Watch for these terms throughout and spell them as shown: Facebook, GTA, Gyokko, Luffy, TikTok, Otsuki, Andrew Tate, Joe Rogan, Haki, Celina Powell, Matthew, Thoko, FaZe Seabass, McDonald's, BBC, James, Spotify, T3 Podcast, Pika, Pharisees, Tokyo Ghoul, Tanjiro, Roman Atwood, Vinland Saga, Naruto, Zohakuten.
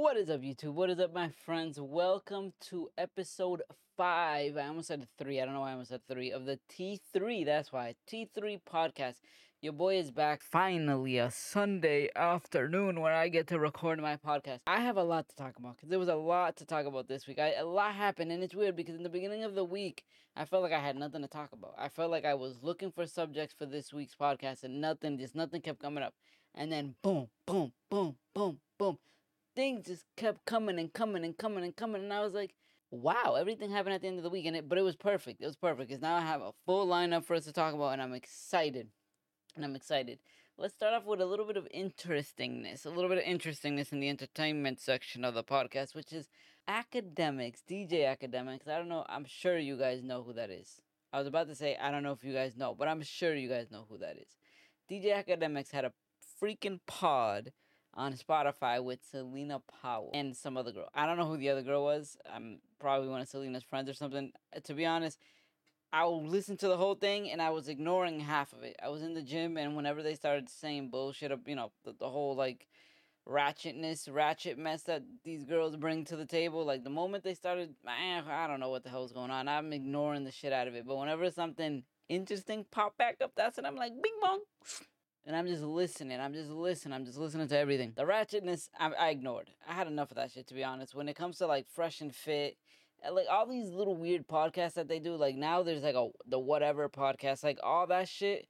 What is up, YouTube? What is up, my friends? Welcome to episode 5. I almost said 3. I don't know why I almost said 3. Of the T3. That's why. T3 Podcast. Your boy is back. Finally, a Sunday afternoon where I get to record my podcast. I have a lot to talk about because there was a lot to talk about this week. A lot happened, and it's weird because in the beginning of the week, I felt like I had nothing to talk about. I felt like I was looking for subjects for this week's podcast, and nothing kept coming up. And then boom, boom, boom, boom, boom. Things just kept coming, and I was like, wow, everything happened at the end of the week, but it was perfect. It was perfect, because now I have a full lineup for us to talk about, and I'm excited. Let's start off with a little bit of interestingness, in the entertainment section of the podcast, which is Akademiks, DJ Akademiks. I don't know, I'm sure you guys know who that is. I was about to say, I don't know if you guys know, but I'm sure you guys know who that is. DJ Akademiks had a freaking pod on Spotify with Celina Powell and some other girl. I don't know who the other girl was. I'm probably one of Celina's friends or something. To be honest, I listened to the whole thing and I was ignoring half of it. I was in the gym, and whenever they started saying bullshit, the whole like ratchet mess that these girls bring to the table, like the moment they started, I don't know what the hell's going on. I'm ignoring the shit out of it. But whenever something interesting popped back up, that's when I'm like, bing bong. And I'm just listening to everything. The ratchetness, I ignored. I had enough of that shit, to be honest. When it comes to, like, Fresh and Fit, like, all these little weird podcasts that they do, like, now there's, like, the whatever podcast, like, all that shit,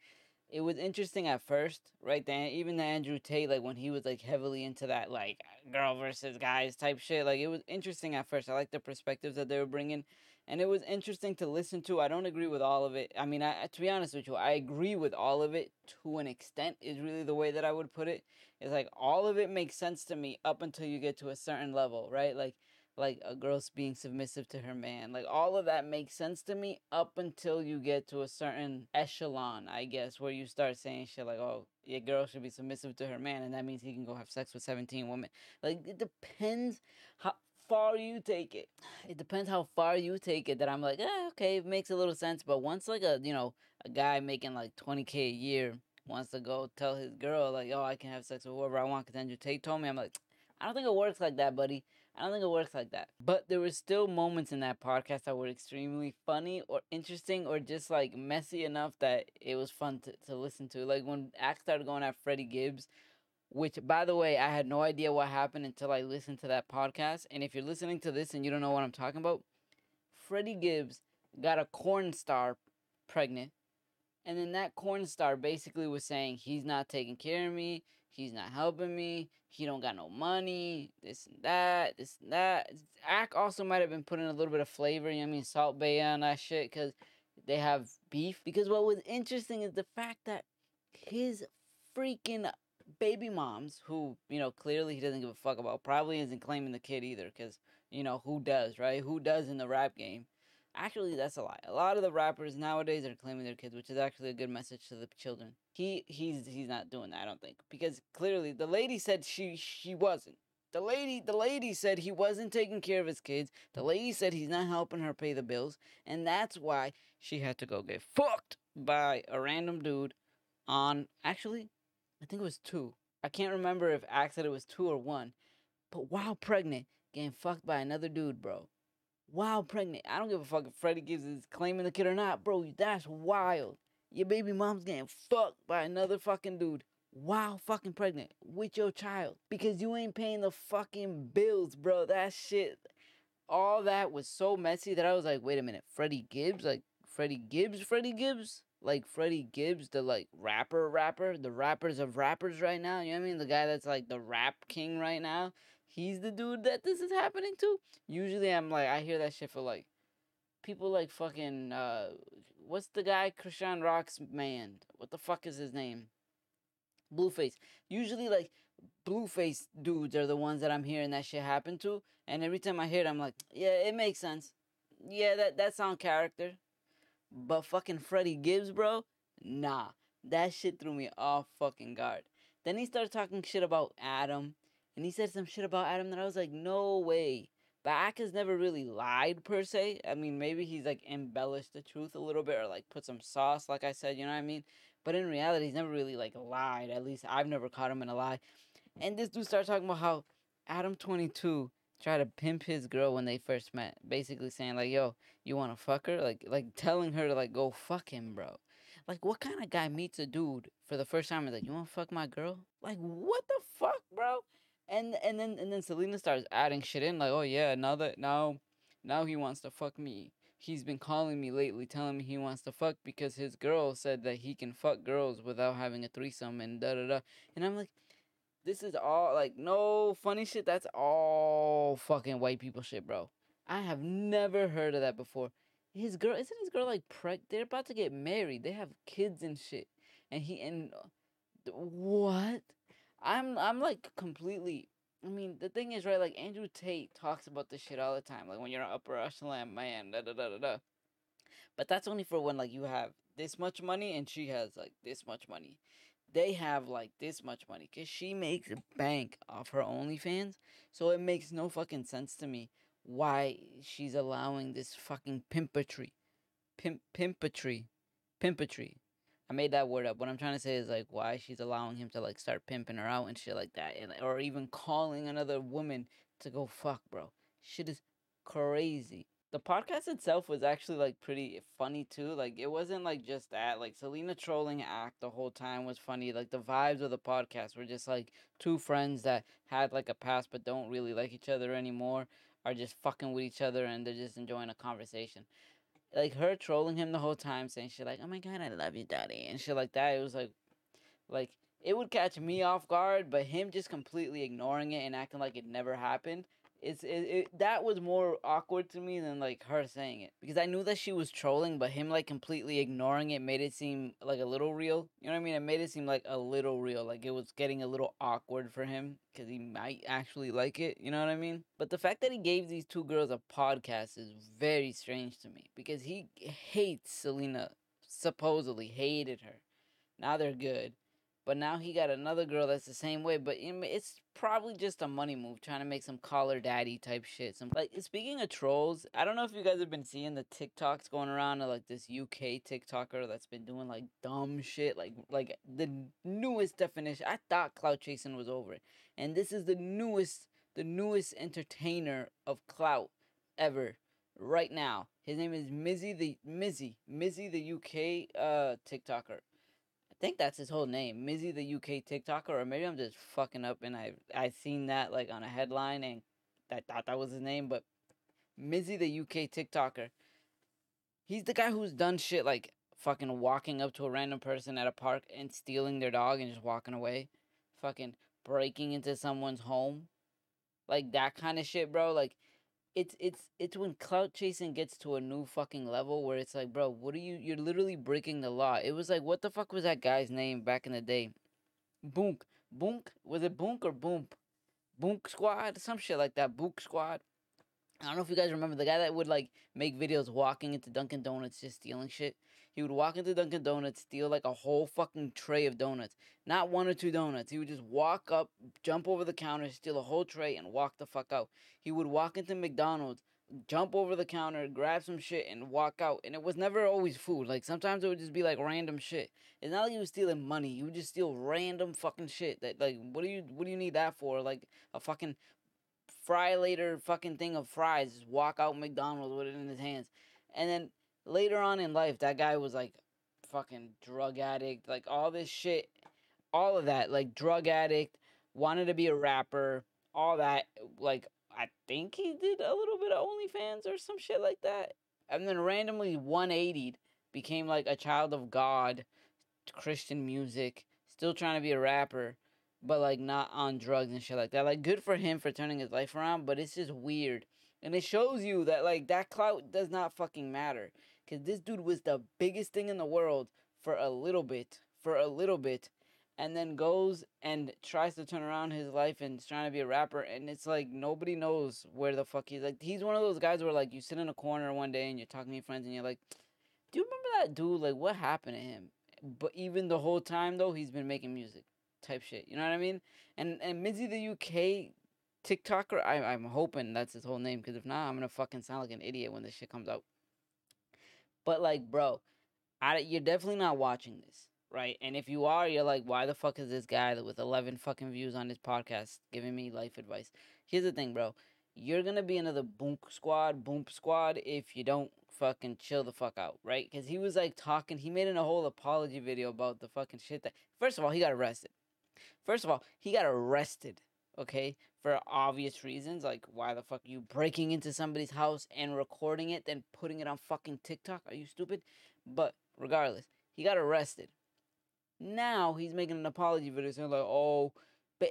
it was interesting at first, right? Even the Andrew Tate, like, when he was, like, heavily into that, like, girl versus guys type shit, like, it was interesting at first. I liked the perspectives that they were bringing, and it was interesting to listen to. I don't agree with all of it. I mean, to be honest with you, I agree with all of it to an extent is really the way that I would put it. It's like all of it makes sense to me up until you get to a certain level, right? Like a girl's being submissive to her man. Like, all of that makes sense to me up until you get to a certain echelon, I guess, where you start saying shit like, oh, your girl should be submissive to her man, and that means he can go have sex with 17 women. Like, it depends how far you take it. That I'm like, okay, it makes a little sense. But once, like, a guy making, like, $20K a year wants to go tell his girl, like, oh, I can have sex with whoever I want because Andrew Tate told me, I'm like, I don't think it works like that, buddy. But there were still moments in that podcast that were extremely funny or interesting or just, like, messy enough that it was fun to listen to. Like, when Axe started going at Freddie Gibbs, which, by the way, I had no idea what happened until I listened to that podcast. And if you're listening to this and you don't know what I'm talking about, Freddie Gibbs got a corn star pregnant. And then that corn star basically was saying, he's not taking care of me, he's not helping me, he don't got no money, this and that. Ack also might have been putting a little bit of flavor, Salt Bae on that shit, because they have beef. Because what was interesting is the fact that his freaking baby moms, who, clearly he doesn't give a fuck about, probably isn't claiming the kid either, because, who does, right? Who does in the rap game? Actually, that's a lie. A lot of the rappers nowadays are claiming their kids, which is actually a good message to the children. He's not doing that, I don't think. Because clearly, the lady said she wasn't. The lady said he wasn't taking care of his kids. The lady said he's not helping her pay the bills. And that's why she had to go get fucked by a random dude on... Actually, I think it was 2. I can't remember if Axe said it was 2 or 1. But while pregnant, getting fucked by another dude, bro. Wild pregnant. I don't give a fuck if Freddie Gibbs is claiming the kid or not, bro. That's wild. Your baby mom's getting fucked by another fucking dude while fucking pregnant with your child because you ain't paying the fucking bills, bro. That shit, all that was so messy that I was like, wait a minute, Freddie Gibbs? Like, Freddie Gibbs, the, like, rapper, the rappers of rappers right now, the guy that's, like, the rap king right now, he's the dude that this is happening to? Usually I'm, like, I hear that shit for, like, people like fucking, what's the guy, Krishan Rock's man, what the fuck is his name? Blueface. Usually, like, Blueface dudes are the ones that I'm hearing that shit happen to, and every time I hear it, I'm like, yeah, it makes sense. Yeah, that's on character. But fucking Freddie Gibbs, bro, nah. That shit threw me off fucking guard. Then he started talking shit about Adam. And he said some shit about Adam that I was like, no way. But Ack has never really lied, per se. Maybe he's, like, embellished the truth a little bit or, like, put some sauce, like I said, But in reality, he's never really, like, lied. At least I've never caught him in a lie. And this dude started talking about how Adam-22 tried to pimp his girl when they first met, basically saying, like, yo, you want to fuck her? Like telling her to, like, go fuck him, bro. Like, what kind of guy meets a dude for the first time and, like, you want to fuck my girl? Like, what the fuck, bro? And then Celina starts adding shit in, like, oh, yeah, now he wants to fuck me. He's been calling me lately, telling me he wants to fuck because his girl said that he can fuck girls without having a threesome and da-da-da. And I'm like, this is all, like, no funny shit. That's all fucking white people shit, bro. I have never heard of that before. Isn't his girl, like, they're about to get married. They have kids and shit. What? I'm like, completely... I mean, the thing is, right, like, Andrew Tate talks about this shit all the time. Like, when you're an upper echelon man, da-da-da-da-da. But that's only for when, like, you have this much money and she has, like, this much money. They have, like, this much money. Because she makes bank off her OnlyFans. So it makes no fucking sense to me why she's allowing this fucking pimpatry. Pimpatry. I made that word up. What I'm trying to say is, like, why she's allowing him to, like, start pimping her out and shit like that. And, or even calling another woman to go fuck, bro. Shit is crazy. The podcast itself was actually, like, pretty funny, too. Like, it wasn't, like, just that. Like, Celina trolling act the whole time was funny. Like, the vibes of the podcast were just, like, two friends that had, like, a past but don't really like each other anymore. Are just fucking with each other and they're just enjoying a conversation. Like, her trolling him the whole time, saying shit like, oh my god, I love you, daddy, and shit like that. It was like, it would catch me off guard, but him just completely ignoring it and acting like it never happened, that was more awkward to me than, like, her saying it. Because I knew that she was trolling, but him, like, completely ignoring it made it seem, like, a little real. You know what I mean? It made it seem, like, a little real. Like, it was getting a little awkward for him, because he might actually like it. You know what I mean? But the fact that he gave these two girls a podcast is very strange to me, because he hates Celina. Supposedly hated her. Now they're good. But now he got another girl that's the same way. But it's probably just a money move, trying to make some caller daddy type shit. Like, speaking of trolls, I don't know if you guys have been seeing the TikToks going around of, like, this UK TikToker that's been doing, like, dumb shit. Like the newest definition. I thought clout chasing was over. And this is the newest entertainer of clout ever right now. His name is Mizzy, the UK TikToker. I think that's his whole name, Mizzy the UK TikToker, or maybe I'm just fucking up and I seen that, like, on a headline and I thought that was his name, but Mizzy the UK TikToker, he's the guy who's done shit like fucking walking up to a random person at a park and stealing their dog and just walking away, fucking breaking into someone's home, like that kind of shit, bro. Like, it's when clout chasing gets to a new fucking level where it's like, bro, what are you? You're literally breaking the law. It was like, what the fuck was that guy's name back in the day? Boonk. Was it Boonk or Boomp? Boonk Squad? Some shit like that. Boonk Squad. I don't know if you guys remember the guy that would, like, make videos walking into Dunkin' Donuts just stealing shit. He would walk into Dunkin' Donuts, steal, like, a whole fucking tray of donuts. Not one or two donuts. He would just walk up, jump over the counter, steal a whole tray, and walk the fuck out. He would walk into McDonald's, jump over the counter, grab some shit, and walk out. And it was never always food. Like, sometimes it would just be, like, random shit. It's not like he was stealing money. He would just steal random fucking shit. That, like, what do you need that for? Like, a fucking... fry later fucking thing of fries, just walk out McDonald's with it in his hands. And then later on in life, that guy was like fucking drug addict, like all this shit, all of that, like drug addict, wanted to be a rapper, all that. Like, I think he did a little bit of OnlyFans or some shit like that, and then randomly 180'd, became like a child of God, Christian music, still trying to be a rapper, but, like, not on drugs and shit like that. Like, good for him for turning his life around, but it's just weird. And it shows you that, like, that clout does not fucking matter. Because this dude was the biggest thing in the world for a little bit, and then goes and tries to turn around his life and is trying to be a rapper, and it's like nobody knows where the fuck he's. Like, he's one of those guys where, like, you sit in a corner one day and you're talking to your friends and you're like, do you remember that dude? Like, what happened to him? But even the whole time, though, he's been making music. Type shit, you know what I mean? And Mizzy the UK TikToker, I'm hoping that's his whole name, because if not, I'm gonna fucking sound like an idiot when this shit comes out. But, like, bro, you're definitely not watching this, right? And if you are, you're like, why the fuck is this guy with 11 fucking views on his podcast giving me life advice? Here's the thing, bro. You're going to be another Boonk squad if you don't fucking chill the fuck out, right? Because he was, like, talking. He made a whole apology video about the fucking shit that... First of all, he got arrested, okay? For obvious reasons. Like, why the fuck are you breaking into somebody's house and recording it, then putting it on fucking TikTok? Are you stupid? But regardless, he got arrested. Now he's making an apology video saying, like, oh... But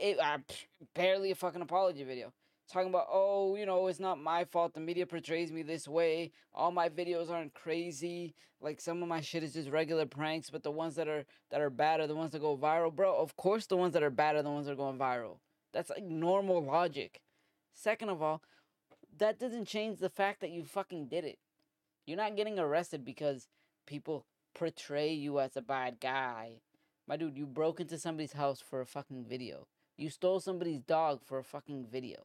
barely a fucking apology video. Talking about, oh, you know, it's not my fault. The media portrays me this way. All my videos aren't crazy. Like, some of my shit is just regular pranks. But the ones that are bad are the ones that go viral. Bro, of course the ones that are bad are the ones that are going viral. That's, like, normal logic. Second of all, that doesn't change the fact that you fucking did it. You're not getting arrested because people portray you as a bad guy. My dude, you broke into somebody's house for a fucking video. You stole somebody's dog for a fucking video.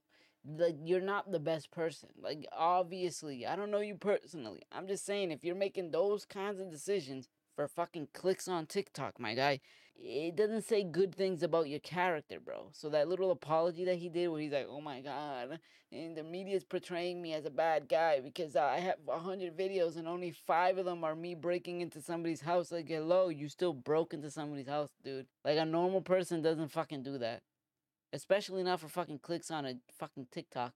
Like, you're not the best person. Like, obviously, I don't know you personally. I'm just saying, if you're making those kinds of decisions for fucking clicks on TikTok, my guy, it doesn't say good things about your character, bro. So that little apology that he did where he's like, oh my God, and the media's portraying me as a bad guy because I have 100 videos and only 5 of them are me breaking into somebody's house. Like, hello, you still broke into somebody's house, dude. Like, a normal person doesn't fucking do that. Especially not for fucking clicks on a fucking TikTok.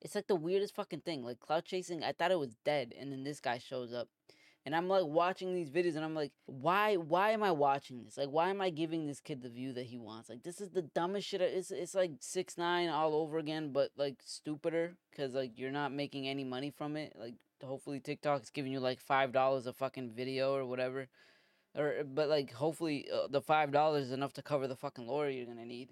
It's like the weirdest fucking thing. Like, clout chasing, I thought it was dead, and then this guy shows up. And I'm, like, watching these videos, and I'm like, why am I watching this? Like, why am I giving this kid the view that he wants? Like, this is the dumbest shit. It's like 6ix9ine all over again, but, like, stupider. Because, like, you're not making any money from it. Like, hopefully TikTok's giving you, like, $5 a fucking video or whatever. But, like, hopefully the $5 is enough to cover the fucking lawyer you're going to need.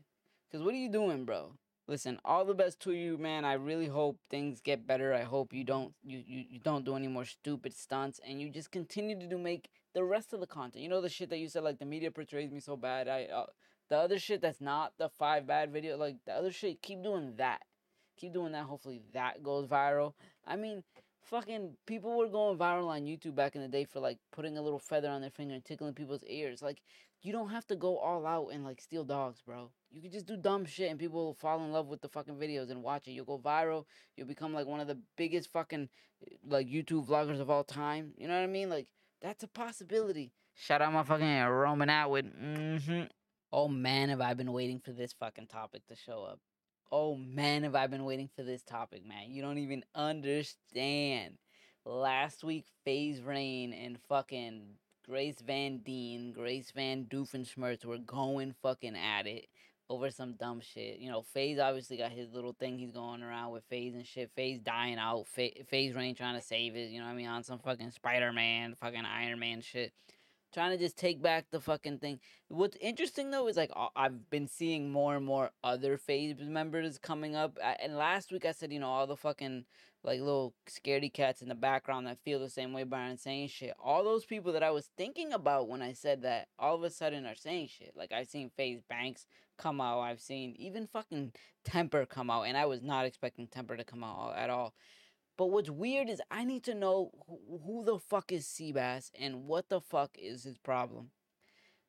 Because what are you doing, bro? Listen, all the best to you, man. I really hope things get better. I hope you don't do any more stupid stunts. And you just continue to make the rest of the content. You know the shit that you said, like, the media portrays me so bad. The other shit that's not the 5 bad video. Like, the other shit, keep doing that. Keep doing that. Hopefully that goes viral. I mean, fucking people were going viral on YouTube back in the day for, like, putting a little feather on their finger and tickling people's ears. Like, you don't have to go all out and, like, steal dogs, bro. You can just do dumb shit and people will fall in love with the fucking videos and watch it. You'll go viral. You'll become, like, one of the biggest fucking, like, YouTube vloggers of all time. You know what I mean? Like, that's a possibility. Shout out my fucking Roman Atwood. Oh, man, have I been waiting for this fucking topic to show up. Oh, man, have I been waiting for this topic, man. You don't even understand. Last week, FaZe Rain and fucking Grace Van Dien, Grace Van Doofenshmirtz were going fucking at it over some dumb shit. You know, FaZe obviously got his little thing. He's going around with FaZe and shit. FaZe dying out. FaZe Rain trying to save it, you know what I mean, on some fucking Spider-Man, fucking Iron Man shit. Trying to just take back the fucking thing. What's interesting, though, is, like, I've been seeing more and more other FaZe members coming up. And last week I said, you know, all the fucking, like, little scaredy cats in the background that feel the same way by saying shit. All those people that I was thinking about when I said that all of a sudden are saying shit. Like, I've seen FaZe Banks come out. I've seen even fucking Temper come out. And I was not expecting Temper to come out at all. But what's weird is I need to know who the fuck is Seabass and what the fuck is his problem.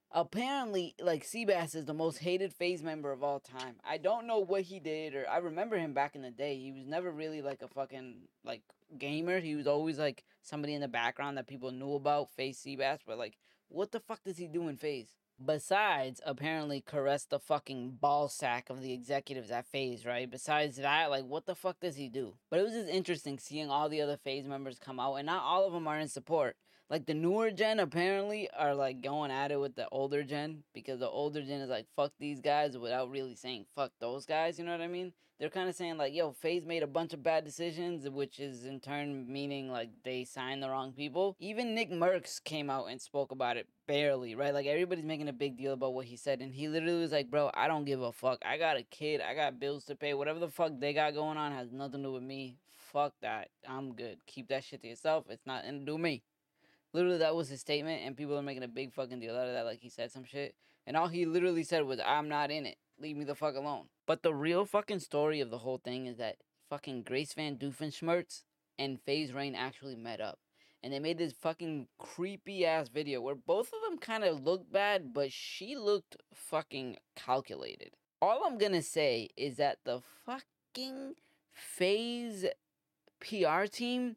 Apparently, like, Seabass is the most hated FaZe member of all time. I don't know what he did, or I remember him back in the day. He was never really, like, a fucking, like, gamer. He was always, like, somebody in the background that people knew about, FaZe Seabass. But, like, what the fuck does he do in FaZe? Besides, apparently, caress the fucking ball sack of the executives at FaZe, right? Besides that, like, what the fuck does he do? But it was just interesting seeing all the other FaZe members come out, and not all of them are in support. Like, the newer gen, apparently, are, like, going at it with the older gen, because the older gen is like, fuck these guys, without really saying fuck those guys, you know what I mean? They're kind of saying, like, yo, FaZe made a bunch of bad decisions, which is in turn meaning, like, they signed the wrong people. Even Nick Mercs came out and spoke about it, barely, right? Like, everybody's making a big deal about what he said, and he literally was like, bro, I don't give a fuck. I got a kid. I got bills to pay. Whatever the fuck they got going on has nothing to do with me. Fuck that. I'm good. Keep that shit to yourself. It's not nothing to do with me. Literally, that was his statement, and people are making a big fucking deal out of that, like he said some shit. And all he literally said was, I'm not in it. Leave me the fuck alone. But the real fucking story of the whole thing is that fucking Grace Van Doofenshmirtz and FaZe Rain actually met up. And they made this fucking creepy-ass video where both of them kind of looked bad, but she looked fucking calculated. all I'm gonna say is that the fucking FaZe PR team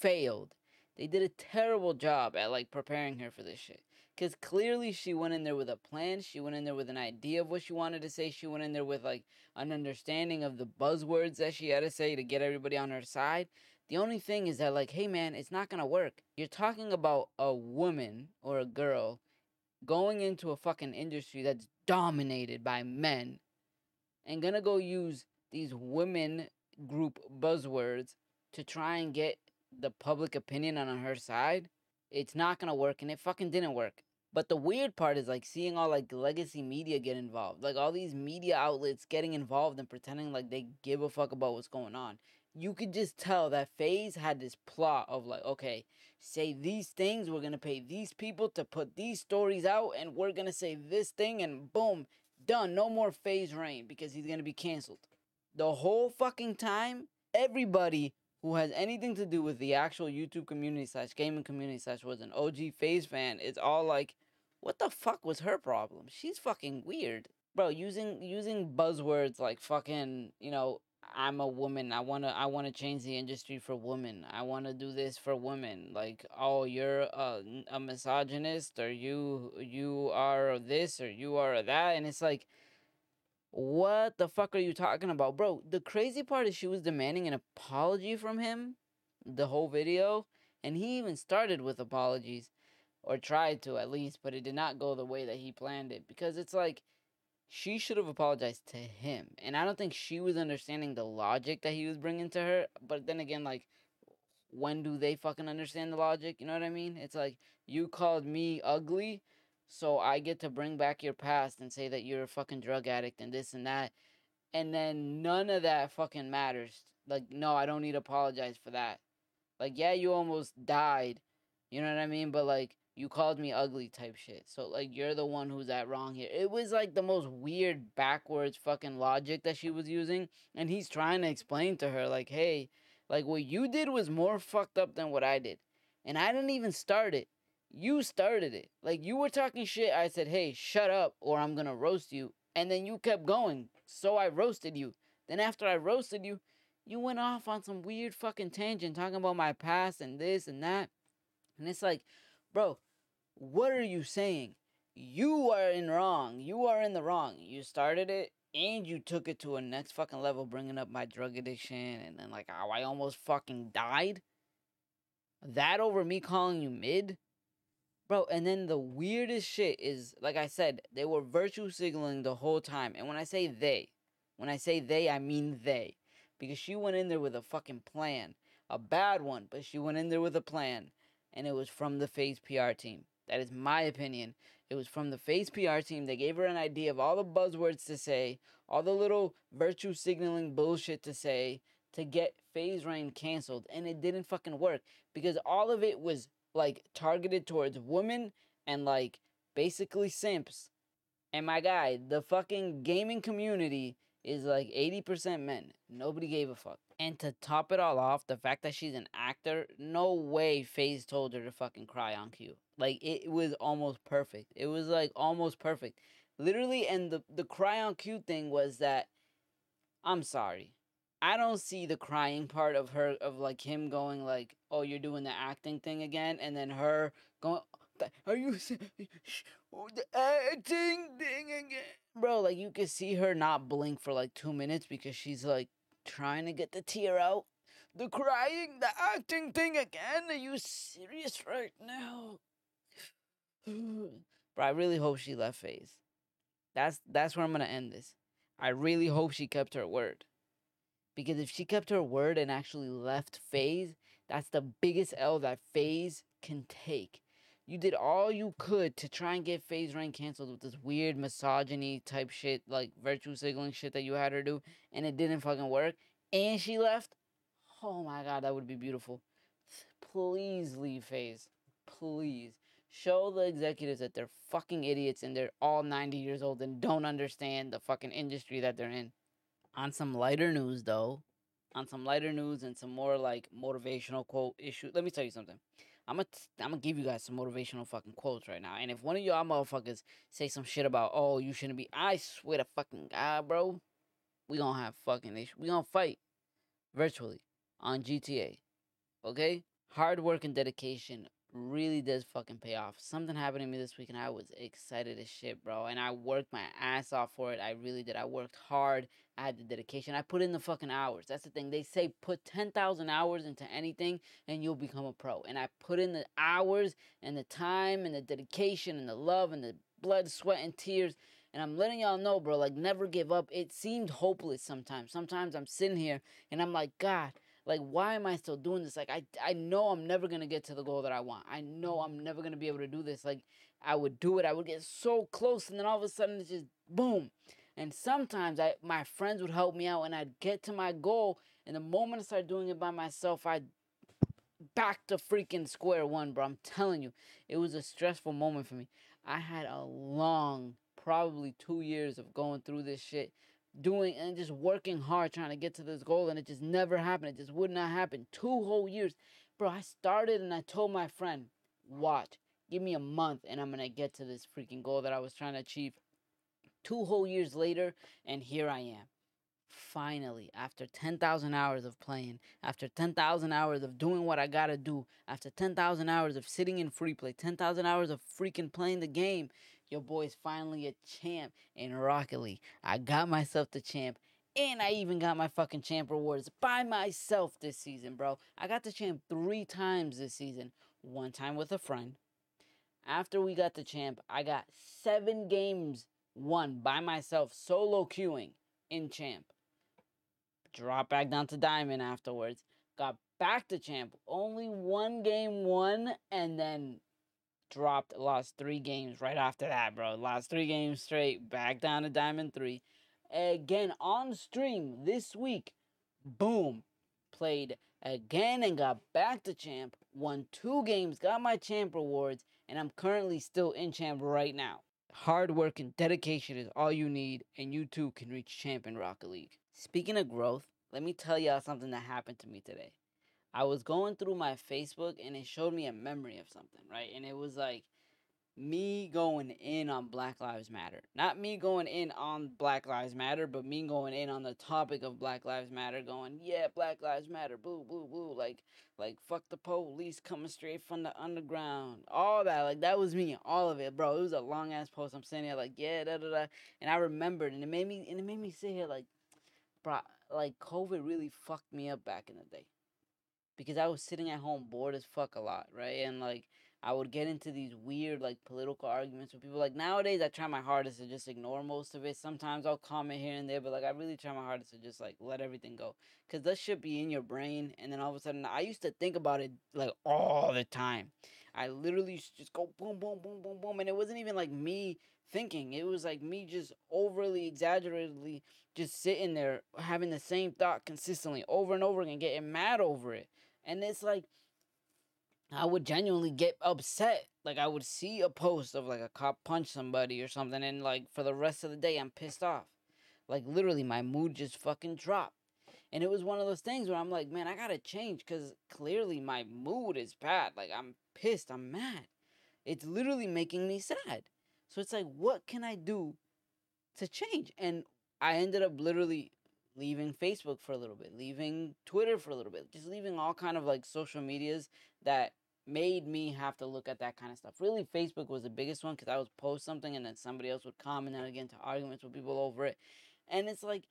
failed. They did a terrible job at like preparing her for this shit. Because clearly she went in there with a plan. She went in there with an idea of what she wanted to say. She went in there with like an understanding of the buzzwords that she had to say to get everybody on her side. The only thing is that like, hey man, it's not going to work. You're talking about a woman or a girl going into a fucking industry that's dominated by men and going to go use these women group buzzwords to try and get the public opinion on her side. It's not going to work, and it fucking didn't work. But the weird part is, like, seeing all, like, legacy media get involved. Like, all these media outlets getting involved and pretending, like, they give a fuck about what's going on. You could just tell that FaZe had this plot of, like, okay, say these things, we're going to pay these people to put these stories out, and we're going to say this thing, and boom, done. No more FaZe Rain, because he's going to be canceled. The whole fucking time, everybody who has anything to do with the actual YouTube community / gaming community / was an OG FaZe fan, it's all like, what the fuck was her problem? She's fucking weird. Bro, using buzzwords like fucking, you know, I'm a woman, I wanna change the industry for women, I wanna do this for women, like, oh, you're a misogynist, or you are this, or you are that, and it's like, what the fuck are you talking about? Bro, the crazy part is she was demanding an apology from him the whole video, and he even started with apologies, or tried to at least, but it did not go the way that he planned it, because it's like, she should have apologized to him, and I don't think she was understanding the logic that he was bringing to her, but then again, like, when do they fucking understand the logic, you know what I mean? It's like, you called me ugly, so I get to bring back your past and say that you're a fucking drug addict and this and that. And then none of that fucking matters. Like, no, I don't need to apologize for that. Like, yeah, you almost died. You know what I mean? But, like, you called me ugly type shit. So, like, you're the one who's at wrong here. It was, like, the most weird backwards fucking logic that she was using. And he's trying to explain to her, like, hey, like, what you did was more fucked up than what I did. And I didn't even start it. You started it. Like, you were talking shit. I said, hey, shut up or I'm going to roast you. And then you kept going. So I roasted you. Then after I roasted you, you went off on some weird fucking tangent talking about my past and this and that. And it's like, bro, what are you saying? You are in wrong. You are in the wrong. You started it and you took it to a next fucking level, bringing up my drug addiction and then like how I almost fucking died. That over me calling you mid? Bro, and then the weirdest shit is, like I said, they were virtue signaling the whole time. And when I say they, I mean they. Because she went in there with a fucking plan. A bad one, but she went in there with a plan. And it was from the FaZe PR team. That is my opinion. It was from the FaZe PR team. They gave her an idea of all the buzzwords to say, all the little virtue signaling bullshit to say, to get FaZe Rain canceled. And it didn't fucking work. Because all of it was like targeted towards women and like basically simps. And my guy, the fucking gaming community is like 80% men. Nobody gave a fuck. And to top it all off, the fact that she's an actor, no way FaZe told her to fucking cry on cue. Like it was almost perfect. It was like almost perfect. Literally, and the cry on cue thing was that, I'm sorry, I don't see the crying part of her, of like him going like, oh, you're doing the acting thing again. And then her going, are you the acting thing again? Bro, like you could see her not blink for like 2 minutes because she's like trying to get the tear out. The crying, the acting thing again? Are you serious right now? Bro, I really hope she left FaZe. That's where I'm going to end this. I really hope she kept her word. Because if she kept her word and actually left FaZe, that's the biggest L that FaZe can take. You did all you could to try and get FaZe Rain canceled with this weird misogyny type shit, like virtue signaling shit that you had her do, and it didn't fucking work, and she left? Oh my god, that would be beautiful. Please leave FaZe. Please. Show the executives that they're fucking idiots and they're all 90 years old and don't understand the fucking industry that they're in. On some lighter news and some more like motivational quote issue. Let me tell you something. I'm gonna give you guys some motivational fucking quotes right now. And if one of y'all motherfuckers say some shit about, oh, you shouldn't be, I swear to fucking God, bro, we gonna have fucking issues. We gonna fight virtually on GTA. Okay? Hard work and dedication really does fucking pay off. Something happened to me this week and I was excited as shit, bro. And I worked my ass off for it. I really did. I worked hard. I had the dedication. I put in the fucking hours. That's the thing. They say put 10,000 hours into anything and you'll become a pro. And I put in the hours and the time and the dedication and the love and the blood, sweat, and tears. And I'm letting y'all know, bro, like, never give up. It seemed hopeless sometimes. Sometimes I'm sitting here and I'm like, God, like, why am I still doing this? Like, I know I'm never going to get to the goal that I want. I know I'm never going to be able to do this. Like, I would do it. I would get so close. And then all of a sudden, it's just boom. And sometimes my friends would help me out. And I'd get to my goal. And the moment I started doing it by myself, I'd back to freaking square one, bro. I'm telling you, it was a stressful moment for me. I had a long, probably 2 years of going through this shit. Doing and just working hard trying to get to this goal, and it just never happened. It just would not happen. 2 whole years, bro. I started and I told my friend, watch, give me a month and I'm gonna get to this freaking goal that I was trying to achieve. 2 whole years later, and here I am, finally, after 10,000 hours of playing, after 10,000 hours of doing what I gotta do, after 10,000 hours of sitting in free play, 10,000 hours of freaking playing the game. Your boy's finally a champ in Rocket League. I got myself the champ, and I even got my fucking champ rewards by myself this season, bro. I got the champ 3 times this season. 1 time with a friend. After we got the champ, I got 7 games won by myself, solo queuing in champ. Dropped back down to diamond afterwards. Got back to champ. Only 1 game won, and then dropped, lost 3 games right after that, bro. Lost 3 games straight, back down to Diamond 3. Again, on stream this week, boom, played again and got back to champ, won 2 games, got my champ rewards, and I'm currently still in champ right now. Hard work and dedication is all you need, and you too can reach champ in Rocket League. Speaking of growth, let me tell y'all something that happened to me today. I was going through my Facebook and it showed me a memory of something, right? And it was like me going in on Black Lives Matter. Not me going in on Black Lives Matter, but me going in on the topic of Black Lives Matter, going, yeah, Black Lives Matter, boo, boo, boo. Like fuck the police coming straight from the underground. All that, like that was me, all of it, bro. It was a long ass post. I'm sitting here like, yeah, da da da. And I remembered, and it made me sit here like, bro, like COVID really fucked me up back in the day. Because I was sitting at home bored as fuck a lot, right? And, like, I would get into these weird, like, political arguments with people. Like, nowadays, I try my hardest to just ignore most of it. Sometimes I'll comment here and there, but, like, I really try my hardest to just, like, let everything go. Because that shit be in your brain, and then all of a sudden, I used to think about it, like, all the time. I literally used to just go boom, boom, boom, boom, boom, and it wasn't even, like, me thinking. It was, like, me just overly, exaggeratedly just sitting there having the same thought consistently over and over again, getting mad over it. And it's like, I would genuinely get upset. Like, I would see a post of, like, a cop punch somebody or something, and, like, for the rest of the day, I'm pissed off. Like, literally, my mood just fucking dropped. And it was one of those things where I'm like, man, I gotta change, because clearly my mood is bad. Like, I'm pissed. I'm mad. It's literally making me sad. So it's like, what can I do to change? And I ended up literally leaving Facebook for a little bit, leaving Twitter for a little bit, just leaving all kind of like social medias that made me have to look at that kind of stuff. Really, Facebook was the biggest one because I would post something and then somebody else would comment and get into arguments with people over it. And it's like,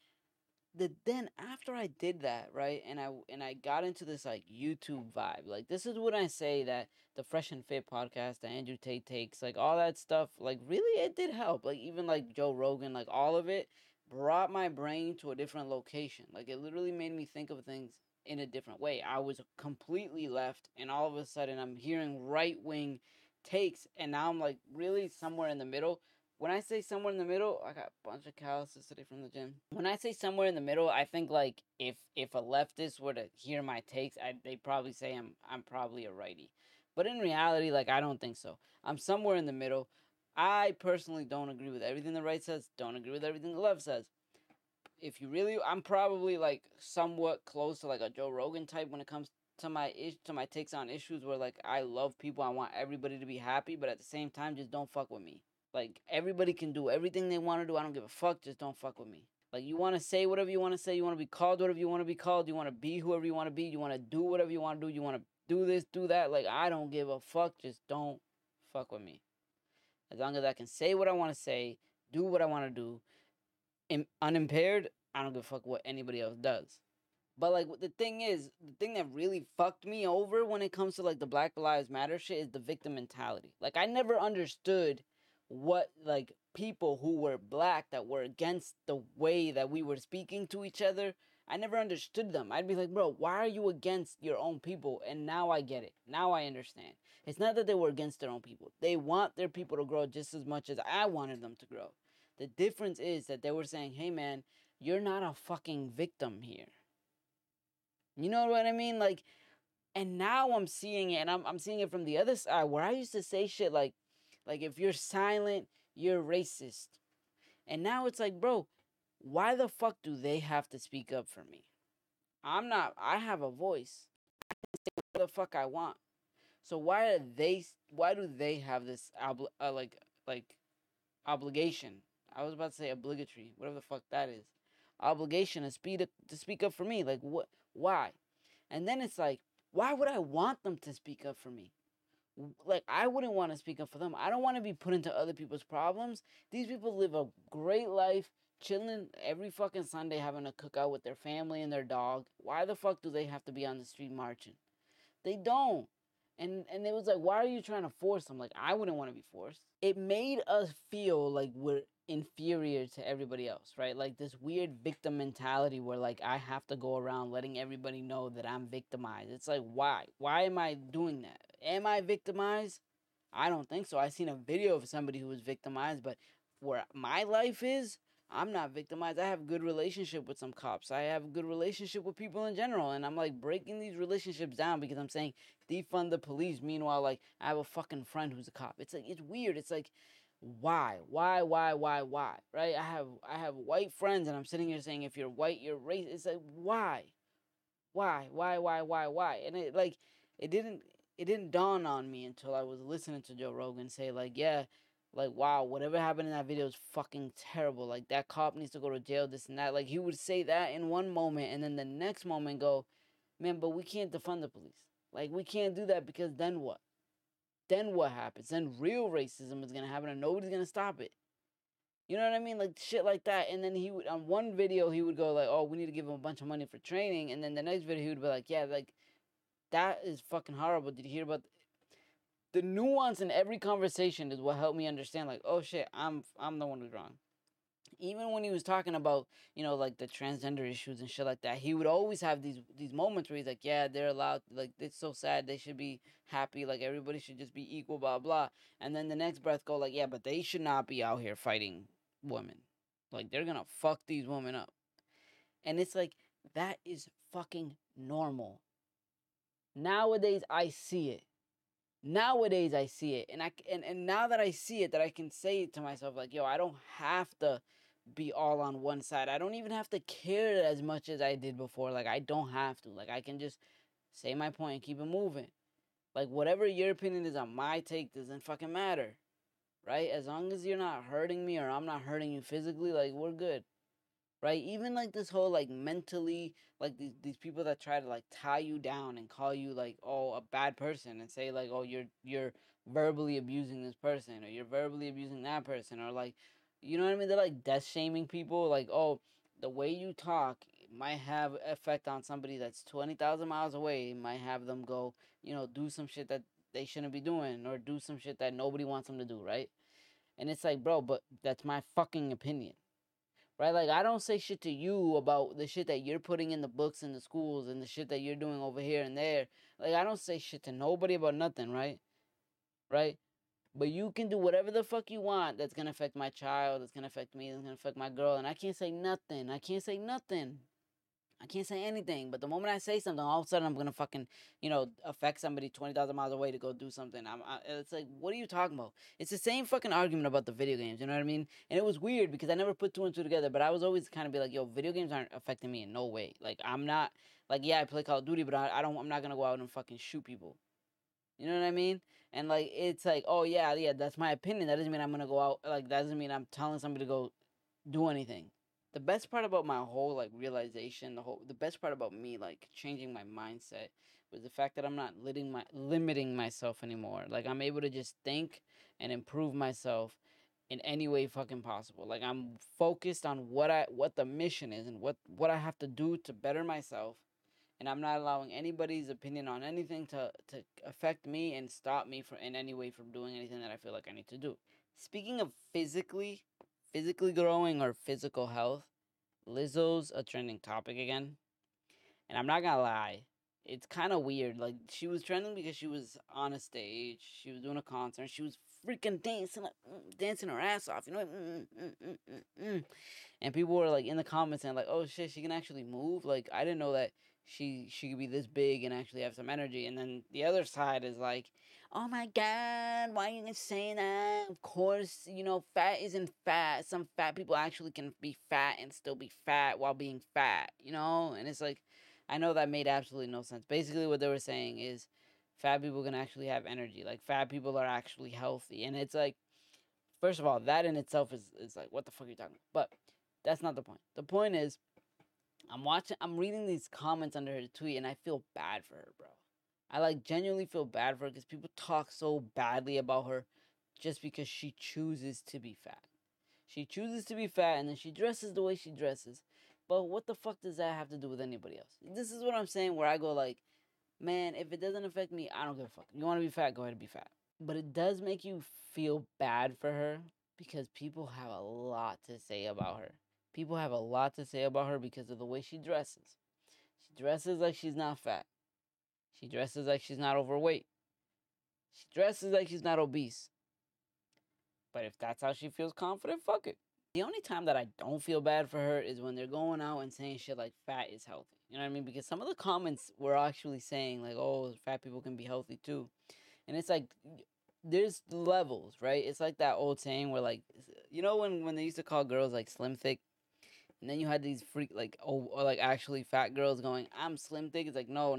then after I did that, right, and I got into this like YouTube vibe. Like, this is what I say that the Fresh and Fit podcast, the Andrew Tate takes, like all that stuff, like really it did help. Like even like Joe Rogan, like all of it brought my brain to a different location. Like, it literally made me think of things in a different way. I was completely left, and all of a sudden, I'm hearing right-wing takes, and now I'm, like, really somewhere in the middle. When I say somewhere in the middle, I got a bunch of calluses today from the gym. When I say somewhere in the middle, I think, like, if a leftist were to hear my takes, they'd probably say I'm probably a righty. But in reality, like, I don't think so. I'm somewhere in the middle. I personally don't agree with everything the right says, don't agree with everything the left says. If you really, I'm probably like somewhat close to like a Joe Rogan type when it comes to my takes on issues where, like, I love people, I want everybody to be happy, but at the same time, just don't fuck with me. Like, everybody can do everything they want to do. I don't give a fuck. Just don't fuck with me. Like, you want to say whatever you want to say. You want to be called whatever you want to be called. You want to be whoever you want to be. You want to do whatever you want to do. You want to do this, do that. Like, I don't give a fuck. Just don't fuck with me. As long as I can say what I want to say, do what I want to do, unimpaired, I don't give a fuck what anybody else does. But, like, the thing is, the thing that really fucked me over when it comes to, like, the Black Lives Matter shit is the victim mentality. Like, I never understood what, like, people who were black that were against the way that we were speaking to each other, I never understood them. I'd be like, bro, why are you against your own people? And now I get it. Now I understand. It's not that they were against their own people. They want their people to grow just as much as I wanted them to grow. The difference is that they were saying, hey, man, you're not a fucking victim here. You know what I mean? Like, and now I'm seeing it, and I'm seeing it from the other side, where I used to say shit like if you're silent, you're racist. And now it's like, bro, why the fuck do they have to speak up for me? I have a voice. I can say whatever the fuck I want. So why do they have this obligation? I was about to say obligatory, whatever the fuck that is. Obligation to speak up for me. Like, what? Why? And then it's like, why would I want them to speak up for me? Like, I wouldn't want to speak up for them. I don't want to be put into other people's problems. These people live a great life, chilling every fucking Sunday, having a cookout with their family and their dog. Why the fuck do they have to be on the street marching? They don't. And it was like, why are you trying to force them? Like, I wouldn't want to be forced. It made us feel like we're inferior to everybody else, right? Like, this weird victim mentality where, like, I have to go around letting everybody know that I'm victimized. It's like, why? Why am I doing that? Am I victimized? I don't think so. I seen a video of somebody who was victimized, but where my life is, I'm not victimized. I have good relationship with some cops. I have good relationship with people in general, and I'm, like, breaking these relationships down because I'm saying defund the police. Meanwhile, like, I have a fucking friend who's a cop. It's like, it's weird. It's like, Why? Right? I have white friends, and I'm sitting here saying, if you're white, you're racist. It's like, why? And it, like, it didn't dawn on me until I was listening to Joe Rogan say, like, yeah, like, wow, whatever happened in that video is fucking terrible. Like, that cop needs to go to jail, this and that. Like, he would say that in one moment, and then the next moment go, man, but we can't defund the police. Like, we can't do that because then what? Then what happens? Then real racism is going to happen and nobody's going to stop it. You know what I mean? Like, shit like that. And then he would, on one video, he would go like, oh, we need to give him a bunch of money for training. And then the next video, he would be like, yeah, like, that is fucking horrible. Did you hear about the nuance in every conversation is what helped me understand, like, oh, shit, I'm the one who's wrong. Even when he was talking about, you know, like, the transgender issues and shit like that, he would always have these moments where he's like, yeah, they're allowed, like, it's so sad, they should be happy, like, everybody should just be equal, blah, blah. And then the next breath go, like, yeah, but they should not be out here fighting women. Like, they're gonna fuck these women up. And it's like, that is fucking normal. Nowadays, I see it. And now that I see it, that I can say to myself, like, yo, I don't have to be all on one side. I don't even have to care as much as I did before. Like, I don't have to. Like, I can just say my point and keep it moving. Like, whatever your opinion is on my take doesn't fucking matter, right? As long as you're not hurting me or I'm not hurting you physically, like, we're good, right? Even, like, this whole, like, mentally, like, these people that try to, like, tie you down and call you, like, oh, a bad person and say, like, oh, you're verbally abusing this person or you're verbally abusing that person or, like, you know what I mean? They're, like, death-shaming people. Like, oh, the way you talk might have effect on somebody that's 20,000 miles away. It might have them go, you know, do some shit that they shouldn't be doing or do some shit that nobody wants them to do, right? And it's like, bro, but that's my fucking opinion, right? Like, I don't say shit to you about the shit that you're putting in the books and the schools and the shit that you're doing over here and there. Like, I don't say shit to nobody about nothing, right? Right? But you can do whatever the fuck you want that's going to affect my child, that's going to affect me, that's going to affect my girl, and I can't say nothing. I can't say anything, but the moment I say something, all of a sudden I'm gonna fucking, you know, affect somebody 20,000 miles away to go do something. It's like, what are you talking about? It's the same fucking argument about the video games, you know what I mean? And it was weird because I never put two and two together, but I was always kind of be like, yo, video games aren't affecting me in no way. Like, I'm not, like, yeah, I play Call of Duty, but I'm not gonna go out and fucking shoot people. You know what I mean? And like, it's like, oh yeah, that's my opinion. That doesn't mean I'm gonna go out. Like, that doesn't mean I'm telling somebody to go do anything. The best part about my whole, like, realization, the best part about me, like, changing my mindset was the fact that I'm not limiting myself anymore. Like, I'm able to just think and improve myself in any way fucking possible. Like, I'm focused on what the mission is and what I have to do to better myself. And I'm not allowing anybody's opinion on anything to affect me and stop me in any way from doing anything that I feel like I need to do. Speaking of physically growing or physical health, Lizzo's a trending topic again. And I'm not gonna lie, it's kind of weird. Like, she was trending because she was on a stage, she was doing a concert, she was freaking dancing her ass off, you know? And people were, like, in the comments saying, like, oh shit, she can actually move? Like, I didn't know that she could be this big and actually have some energy. And then the other side is like, oh my God, why are you saying that? Of course, you know, fat isn't fat. Some fat people actually can be fat and still be fat while being fat, you know? And it's like, I know that made absolutely no sense. Basically, what they were saying is fat people can actually have energy. Like, fat people are actually healthy. And it's like, first of all, that in itself is like, what the fuck are you talking about? But that's not the point. The point is, I'm reading these comments under her tweet, and I feel bad for her, bro. I, like, genuinely feel bad for her because people talk so badly about her just because she chooses to be fat. She chooses to be fat, and then she dresses the way she dresses. But what the fuck does that have to do with anybody else? This is what I'm saying, where I go, like, man, if it doesn't affect me, I don't give a fuck. You want to be fat, go ahead and be fat. But it does make you feel bad for her because people have a lot to say about her. People have a lot to say about her because of the way she dresses. She dresses like she's not fat. She dresses like she's not overweight. She dresses like she's not obese. But if that's how she feels confident, fuck it. The only time that I don't feel bad for her is when they're going out and saying shit like fat is healthy. You know what I mean? Because some of the comments were actually saying like, oh, fat people can be healthy too. And it's like, there's levels, right? It's like that old saying where like, you know when they used to call girls like slim thick? And then you had these freak, like, oh, or like actually fat girls going, I'm slim thick. It's like, no.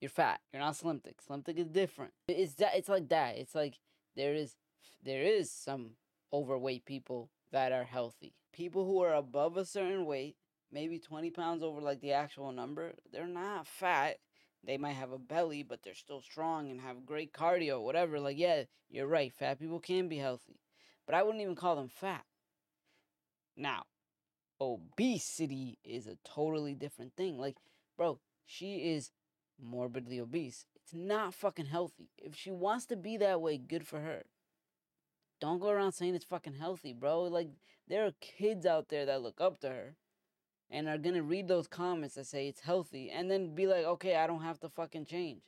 You're fat. You're not slim thick. Slim thick is different. It's like that. It's like there is some overweight people that are healthy. People who are above a certain weight, maybe 20 pounds over like the actual number, they're not fat. They might have a belly, but they're still strong and have great cardio, whatever. Like, yeah, you're right. Fat people can be healthy. But I wouldn't even call them fat. Now, obesity is a totally different thing. Like, bro, she is morbidly obese. It's not fucking healthy. If she wants to be that way, good for her. Don't go around saying it's fucking healthy, bro. Like, there are kids out there that look up to her and are gonna read those comments that say it's healthy and then be like, okay, I don't have to fucking change.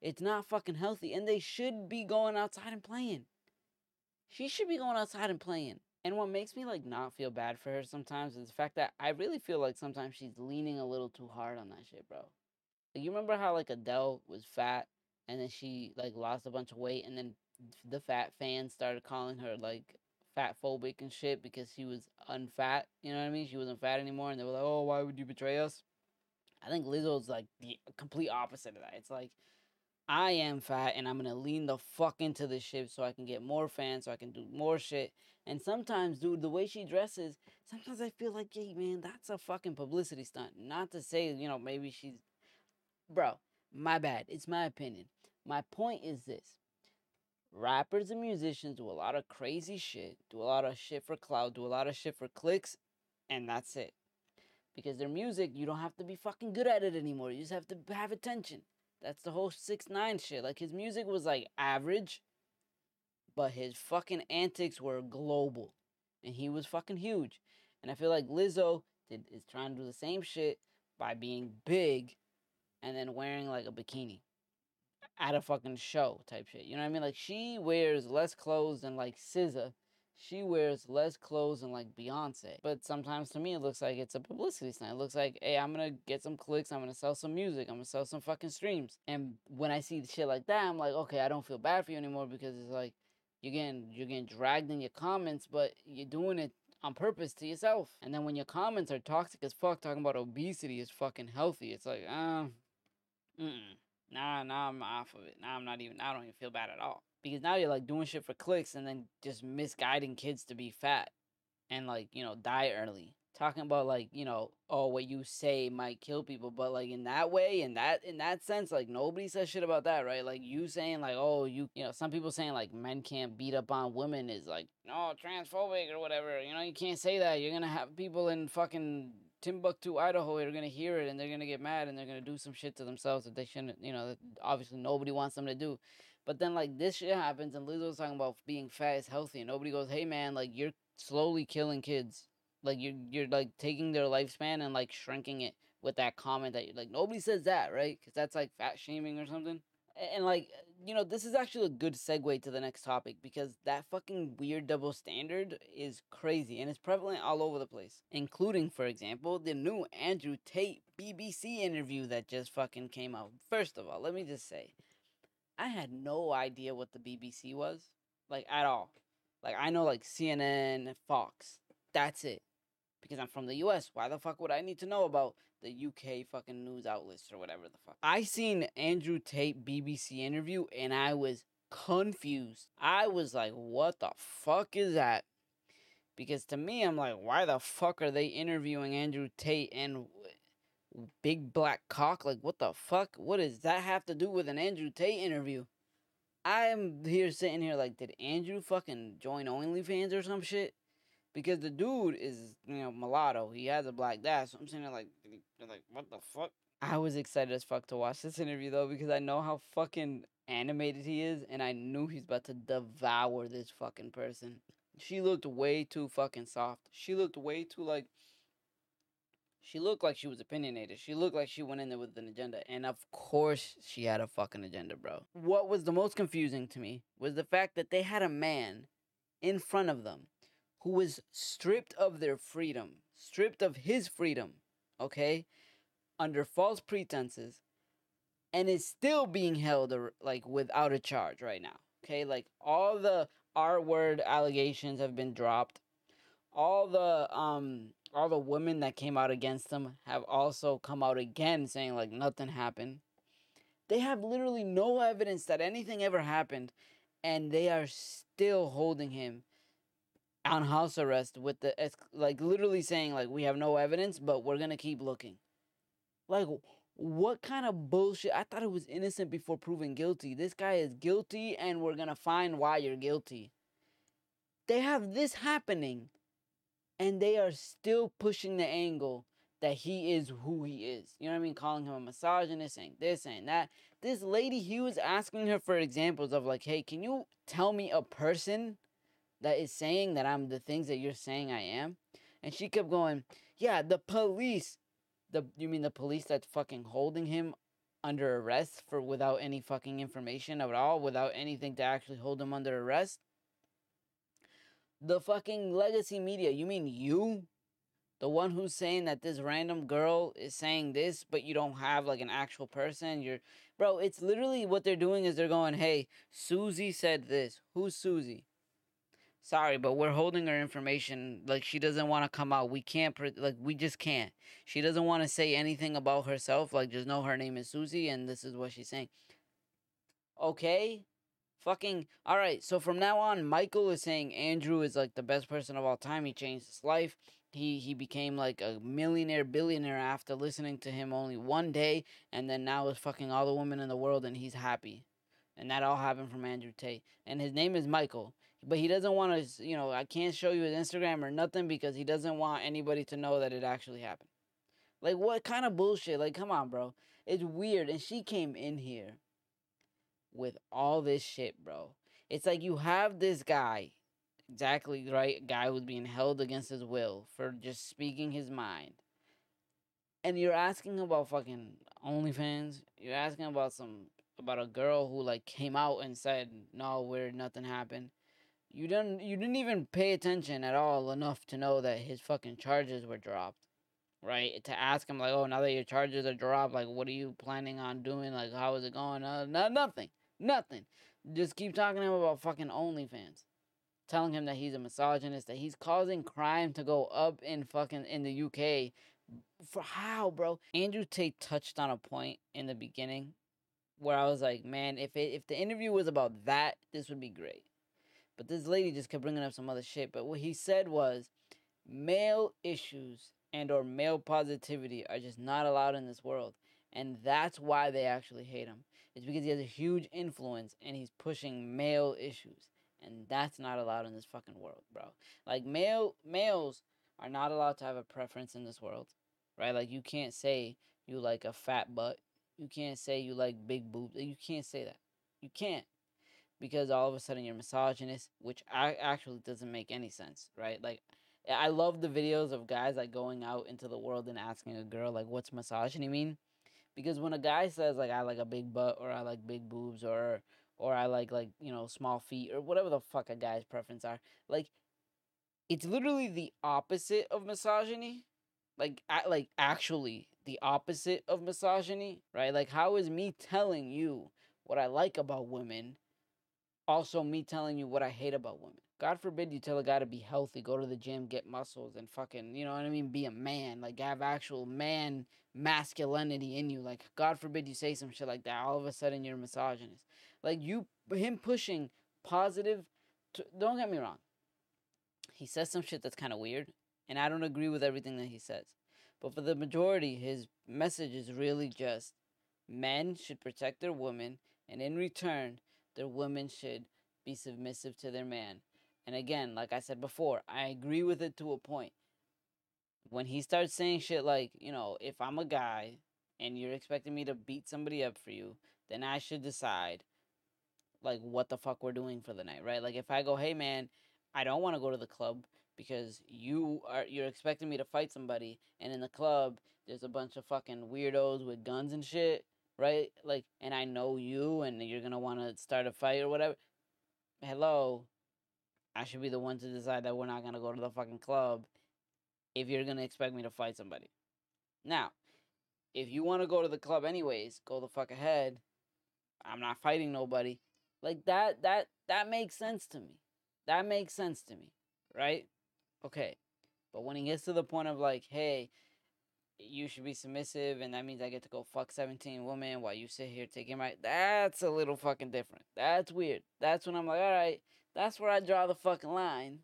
It's not fucking healthy. And they should be going outside and playing. She should be going outside and playing. And what makes me, like, not feel bad for her sometimes is the fact that I really feel like sometimes she's leaning a little too hard on that shit, bro. Like, you remember how, like, Adele was fat and then she, like, lost a bunch of weight and then the fat fans started calling her, like, fatphobic and shit because she was unfat, you know what I mean? She wasn't fat anymore and they were like, oh, why would you betray us? I think Lizzo's, like, the complete opposite of that. It's like, I am fat, and I'm going to lean the fuck into this shit so I can get more fans, so I can do more shit. And sometimes, dude, the way she dresses, sometimes I feel like, hey, man, that's a fucking publicity stunt. Not to say, you know, maybe she's... Bro, my bad. It's my opinion. My point is this. Rappers and musicians do a lot of crazy shit, do a lot of shit for clout, do a lot of shit for clicks, and that's it. Because their music, you don't have to be fucking good at it anymore. You just have to have attention. That's the whole 6ix9ine shit. Like, his music was, like, average, but his fucking antics were global, and he was fucking huge. And I feel like Lizzo is trying to do the same shit by being big and then wearing, like, a bikini at a fucking show type shit. You know what I mean? Like, she wears less clothes than, like, SZA, she wears less clothes than like Beyonce. But sometimes to me, it looks like it's a publicity stunt. It looks like, hey, I'm gonna get some clicks, I'm gonna sell some music, I'm gonna sell some fucking streams. And when I see shit like that, I'm like, okay, I don't feel bad for you anymore, because it's like, you're getting dragged in your comments, but you're doing it on purpose to yourself. And then when your comments are toxic as fuck, talking about obesity is fucking healthy, it's like, nah, I'm off of it. Nah, I don't even feel bad at all. Because now you're like doing shit for clicks and then just misguiding kids to be fat and like, you know, die early. Talking about like, you know, oh, what you say might kill people, but like in that way, in that sense, like nobody says shit about that, right? Like you saying like, oh, you know, some people saying like men can't beat up on women is like, no, transphobic or whatever. You know, you can't say that. You're gonna have people in fucking Timbuktu, Idaho, are gonna hear it and they're gonna get mad and they're gonna do some shit to themselves that they shouldn't, you know, that obviously nobody wants them to do. But then like this shit happens and Lizzo's talking about being fat is healthy and nobody goes, hey man, like you're slowly killing kids. Like you're like taking their lifespan and like shrinking it with that comment that you like, nobody says that, right? Because that's like fat shaming or something. And like, you know, this is actually a good segue to the next topic, because that fucking weird double standard is crazy and it's prevalent all over the place, including, for example, the new Andrew Tate BBC interview that just fucking came out. First of all, let me just say, I had no idea what the BBC was, like at all. Like I know like CNN, Fox, that's it. Because I'm from the U.S., why the fuck would I need to know about the U.K. fucking news outlets or whatever the fuck? I seen Andrew Tate BBC interview, and I was confused. I was like, what the fuck is that? Because to me, I'm like, why the fuck are they interviewing Andrew Tate and Big Black Cock? Like, what the fuck? What does that have to do with an Andrew Tate interview? I'm sitting here like, did Andrew fucking join OnlyFans or some shit? Because the dude is, you know, mulatto. He has a black dad. So I'm sitting there like, what the fuck? I was excited as fuck to watch this interview, though, because I know how fucking animated he is. And I knew he's about to devour this fucking person. She looked way too fucking soft. She looked way too, like... She looked like she was opinionated. She looked like she went in there with an agenda. And of course she had a fucking agenda, bro. What was the most confusing to me was the fact that they had a man in front of them who was stripped of their freedom, stripped of his freedom, okay, under false pretenses, and is still being held, like, without a charge right now, okay? Like, all the R-word allegations have been dropped. All the women that came out against them have also come out again saying, like, nothing happened. They have literally no evidence that anything ever happened, and they are still holding him on house arrest with the, like, literally saying, like, we have no evidence, but we're gonna keep looking. Like, what kind of bullshit? I thought it was innocent before proven guilty. This guy is guilty, and we're gonna find why you're guilty. They have this happening, and they are still pushing the angle that he is who he is. You know what I mean? Calling him a misogynist, saying this, saying that. This lady, he was asking her for examples of, like, hey, can you tell me a person that is saying that I'm the things that you're saying I am? And she kept going, yeah, the police. You mean the police that's fucking holding him under arrest for without any fucking information at all, without anything to actually hold him under arrest? The fucking legacy media, you mean you? The one who's saying that this random girl is saying this, but you don't have, like, an actual person. Bro, it's literally what they're doing is they're going, hey, Susie said this. Who's Susie? Sorry, but we're holding her information. Like, she doesn't want to come out. We can't, like, we just can't. She doesn't want to say anything about herself. Like, just know her name is Susie, and this is what she's saying. Okay? Fucking, all right, so from now on, Michael is saying Andrew is, like, the best person of all time. He changed his life. He became, like, a millionaire, billionaire after listening to him only one day, and then now is fucking all the women in the world, and he's happy. And that all happened from Andrew Tate. And his name is Michael. But he doesn't want to, you know, I can't show you his Instagram or nothing because he doesn't want anybody to know that it actually happened. Like, what kind of bullshit? Like, come on, bro. It's weird. And she came in here with all this shit, bro. It's like you have this guy, exactly right, guy who's being held against his will for just speaking his mind. And you're asking about fucking OnlyFans. You're asking about a girl who, like, came out and said, no, nothing happened. You didn't even pay attention at all enough to know that his fucking charges were dropped, right? To ask him, like, oh, now that your charges are dropped, like, what are you planning on doing? Like, how is it going? Nothing. Just keep talking to him about fucking OnlyFans. Telling him that he's a misogynist, that he's causing crime to go up in fucking in the UK. For how, bro? Andrew Tate touched on a point in the beginning where I was like, man, if the interview was about that, this would be great. But this lady just kept bringing up some other shit. But what he said was, male issues and or male positivity are just not allowed in this world. And that's why they actually hate him. It's because he has a huge influence and he's pushing male issues. And that's not allowed in this fucking world, bro. Like, males are not allowed to have a preference in this world, right? Like, you can't say you like a fat butt. You can't say you like big boobs. You can't say that. You can't. Because all of a sudden you're misogynist, which actually doesn't make any sense, right? Like, I love the videos of guys, like, going out into the world and asking a girl, like, what's misogyny mean? Because when a guy says, like, I like a big butt, or I like big boobs, or I like, you know, small feet, or whatever the fuck a guy's preference are, like, it's literally the opposite of misogyny. Like actually the opposite of misogyny, right? Like, how is me telling you what I like about women also me telling you what I hate about women? God forbid you tell a guy to be healthy, go to the gym, get muscles, and fucking, you know what I mean, be a man. Like, have actual man masculinity in you. Like, God forbid you say some shit like that. All of a sudden, you're a misogynist. Like, him pushing positive... Don't get me wrong. He says some shit that's kind of weird, and I don't agree with everything that he says. But for the majority, his message is really just, men should protect their women, and in return, their women should be submissive to their man. And again, like I said before, I agree with it to a point. When he starts saying shit like, you know, if I'm a guy and you're expecting me to beat somebody up for you, then I should decide, like, what the fuck we're doing for the night, right? Like, if I go, hey, man, I don't want to go to the club because you're expecting me to fight somebody, and in the club there's a bunch of fucking weirdos with guns and shit, right? Like, and I know you, and you're going to want to start a fight or whatever. Hello, I should be the one to decide that we're not going to go to the fucking club if you're going to expect me to fight somebody. Now, if you want to go to the club anyways, go the fuck ahead. I'm not fighting nobody. Like, that makes sense to me. That makes sense to me, right? Okay, but when he gets to the point of, like, hey, you should be submissive, and that means I get to go fuck 17 women while you sit here taking my... That's a little fucking different. That's weird. That's when I'm like, all right, that's where I draw the fucking line.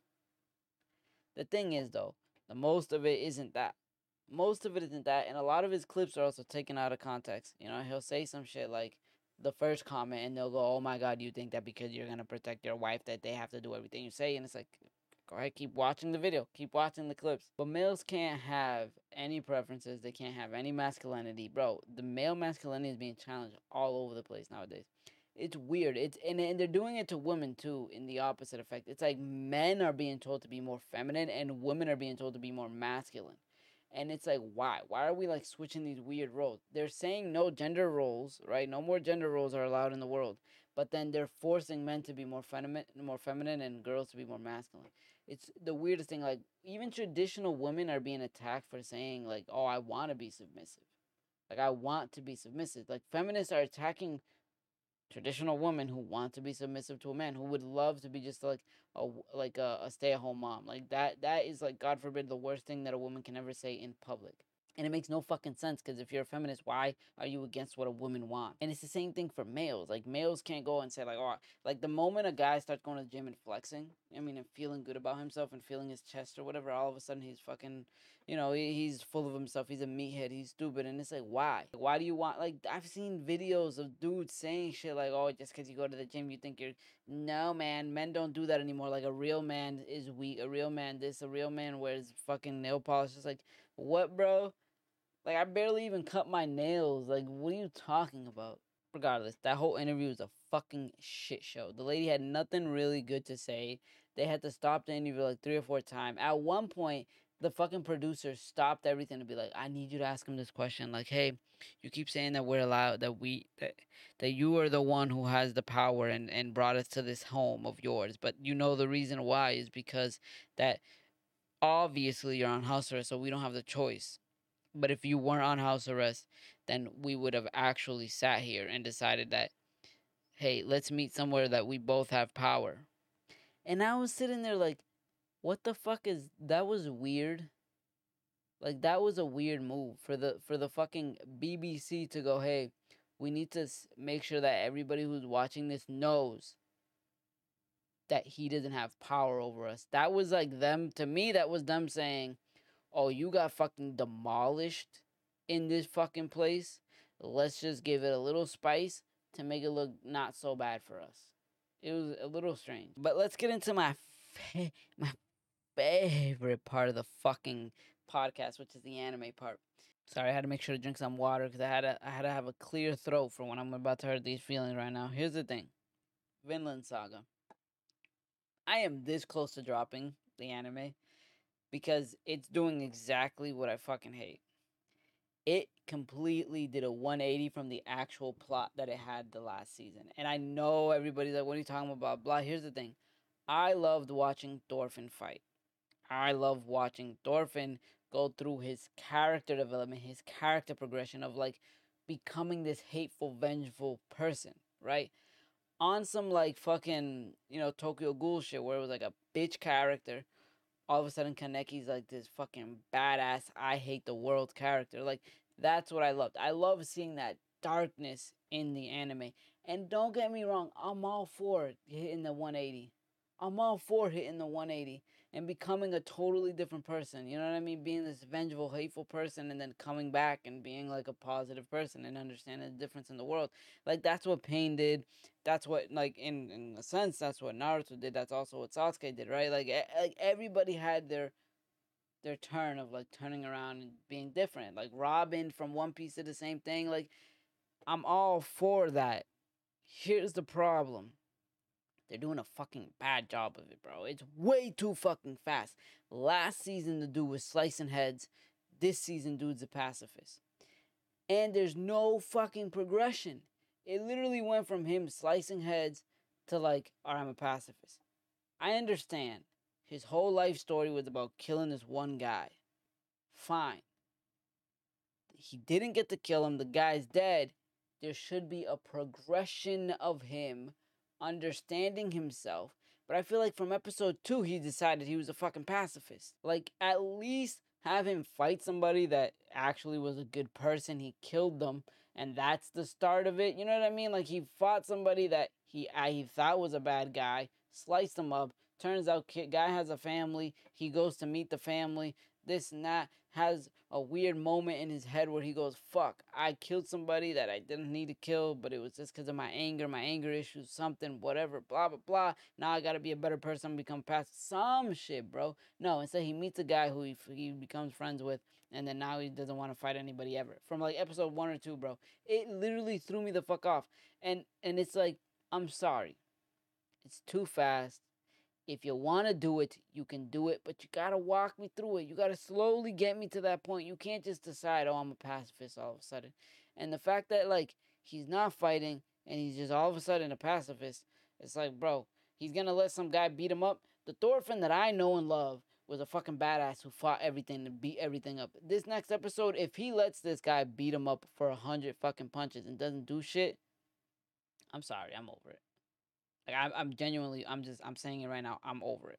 The thing is, though, the most of it isn't that. Most of it isn't that, and a lot of his clips are also taken out of context. You know, he'll say some shit like the first comment, and they'll go, oh my God, you think that because you're going to protect your wife that they have to do everything you say? And it's like... Go ahead, keep watching the video. Keep watching the clips. But males can't have any preferences. They can't have any masculinity. Bro, the male masculinity is being challenged all over the place nowadays. It's weird. And they're doing it to women, too, in the opposite effect. It's like men are being told to be more feminine and women are being told to be more masculine. And it's like, why? Why are we, like, switching these weird roles? They're saying no gender roles, right? No more gender roles are allowed in the world. But then they're forcing men to be more feminine and girls to be more masculine. It's the weirdest thing. Like, even traditional women are being attacked for saying, like, oh, I want to be submissive. Like, I want to be submissive. Like, feminists are attacking traditional women who want to be submissive to a man, who would love to be just, like, a stay-at-home mom. Like, that is, like, God forbid, the worst thing that a woman can ever say in public. And it makes no fucking sense, because if you're a feminist, why are you against what a woman wants? And it's the same thing for males. Like, males can't go and say, like, oh, like, the moment a guy starts going to the gym and flexing, I mean, and feeling good about himself and feeling his chest or whatever, all of a sudden he's fucking, you know, he's full of himself. He's a meathead. He's stupid. And it's like, why? Like, why do you want, like, I've seen videos of dudes saying shit like, oh, just because you go to the gym, you think you're, no, man, men don't do that anymore. Like, a real man is weak. A real man this, a real man wears fucking nail polish. It's like, what, bro? Like, I barely even cut my nails. Like, what are you talking about? Regardless, that whole interview was a fucking shit show. The lady had nothing really good to say. They had to stop the interview like 3 or 4 times. At one point, the fucking producer stopped everything to be like, I need you to ask him this question. Like, hey, you keep saying that we're allowed, that you are the one who has the power and brought us to this home of yours. But you know the reason why is because that obviously you're on house arrest, so we don't have the choice. But if you weren't on house arrest, then we would have actually sat here and decided that, hey, let's meet somewhere that we both have power. And I was sitting there like, what the fuck is that? Was weird. Like, that was a weird move for the fucking BBC to go, hey, we need to make sure that everybody who's watching this knows that he doesn't have power over us. That was like them, to me, that was them saying, oh, you got fucking demolished in this fucking place. Let's just give it a little spice to make it look not so bad for us. It was a little strange. But let's get into my favorite part of the fucking podcast, which is the anime part. Sorry, I had to make sure to drink some water because I had to have a clear throat for when I'm about to hurt these feelings right now. Here's the thing. Vinland Saga. I am this close to dropping the anime because it's doing exactly what I fucking hate. It completely did a 180 from the actual plot that it had the last season. And I know everybody's like, what are you talking about? Blah. Here's the thing. I loved watching Thorfinn fight. I love watching Thorfinn go through his character development, his character progression of, like, becoming this hateful, vengeful person, right? On some, like, fucking, you know, Tokyo Ghoul shit where it was, like, a bitch character. All of a sudden, Kaneki's, like, this fucking badass, I hate the world character. Like, that's what I loved. I love seeing that darkness in the anime. And don't get me wrong, I'm all for hitting the 180. I'm all for hitting the 180 and becoming a totally different person. You know what I mean? Being this vengeful, hateful person and then coming back and being like a positive person and understanding the difference in the world. Like, that's what Pain did. That's what, like, in a sense, that's what Naruto did. That's also what Sasuke did, right? Like everybody had their turn of, like, turning around and being different. Like, Robin from One Piece did the same thing. Like, I'm all for that. Here's the problem. They're doing a fucking bad job of it, bro. It's way too fucking fast. Last season, the dude was slicing heads. This season, dude's a pacifist. And there's no fucking progression. It literally went from him slicing heads to, like, all right, I'm a pacifist. I understand. His whole life story was about killing this one guy. Fine. He didn't get to kill him. The guy's dead. There should be a progression of him understanding himself, but I feel like from episode 2 he decided he was a fucking pacifist. Like, at least have him fight somebody that actually was a good person. He killed them, and that's the start of it. You know what I mean? Like, he fought somebody that he thought was a bad guy, sliced him up. Turns out guy has a family. He goes to meet the family. This and that, has a weird moment in his head where he goes, fuck, I killed somebody that I didn't need to kill, but it was just because of my anger issues, something, whatever, blah, blah, blah. Now I got to be a better person, become past some shit, bro. No, instead he meets a guy who he becomes friends with, and then now he doesn't want to fight anybody ever. From, like, episode 1 or 2, bro. It literally threw me the fuck off. And it's like, I'm sorry. It's too fast. If you want to do it, you can do it, but you got to walk me through it. You got to slowly get me to that point. You can't just decide, oh, I'm a pacifist all of a sudden. And the fact that, like, he's not fighting and he's just all of a sudden a pacifist, it's like, bro, he's going to let some guy beat him up. The Thorfinn that I know and love was a fucking badass who fought everything and beat everything up. This next episode, if he lets this guy beat him up for 100 fucking punches and doesn't do shit, I'm sorry, I'm over it. Like, I'm saying it right now. I'm over it.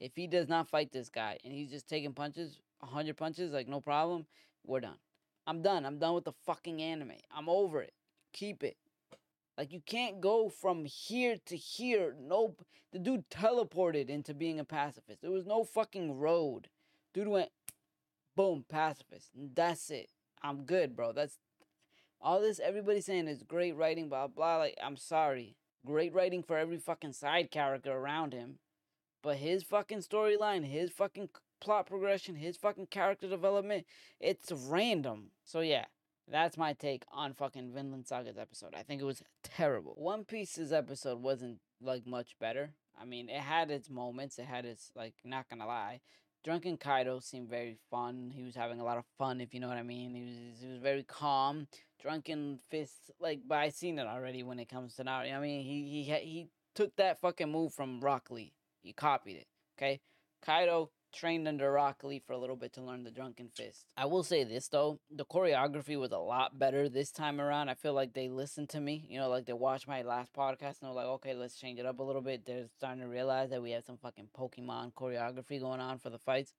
If he does not fight this guy and he's just taking punches, 100 punches, like, no problem, we're done. I'm done. I'm done with the fucking anime. I'm over it. Keep it. Like, you can't go from here to here. Nope. The dude teleported into being a pacifist. There was no fucking road. Dude went, boom, pacifist. That's it. I'm good, bro. That's all this everybody's saying is great writing, blah, blah. Like, I'm sorry. Great writing for every fucking side character around him. But his fucking storyline, his fucking plot progression, his fucking character development, it's random. So yeah, that's my take on fucking Vinland Saga's episode. I think it was terrible. One Piece's episode wasn't, like, much better. I mean, it had its moments. It had its, like, not gonna lie. Drunken Kaido seemed very fun. He was having a lot of fun, if you know what I mean. He was very calm. Drunken Fist, like, but I seen it already when it comes to now. You know what I mean, he took that fucking move from Rock Lee. He copied it. Okay, Kaido trained under Rock Lee for a little bit to learn the Drunken Fist. I will say this though, the choreography was a lot better this time around. I feel like they listened to me, you know, like they watched my last podcast and they're like, okay, let's change it up a little bit. They're starting to realize that we have some fucking Pokemon choreography going on for the fights.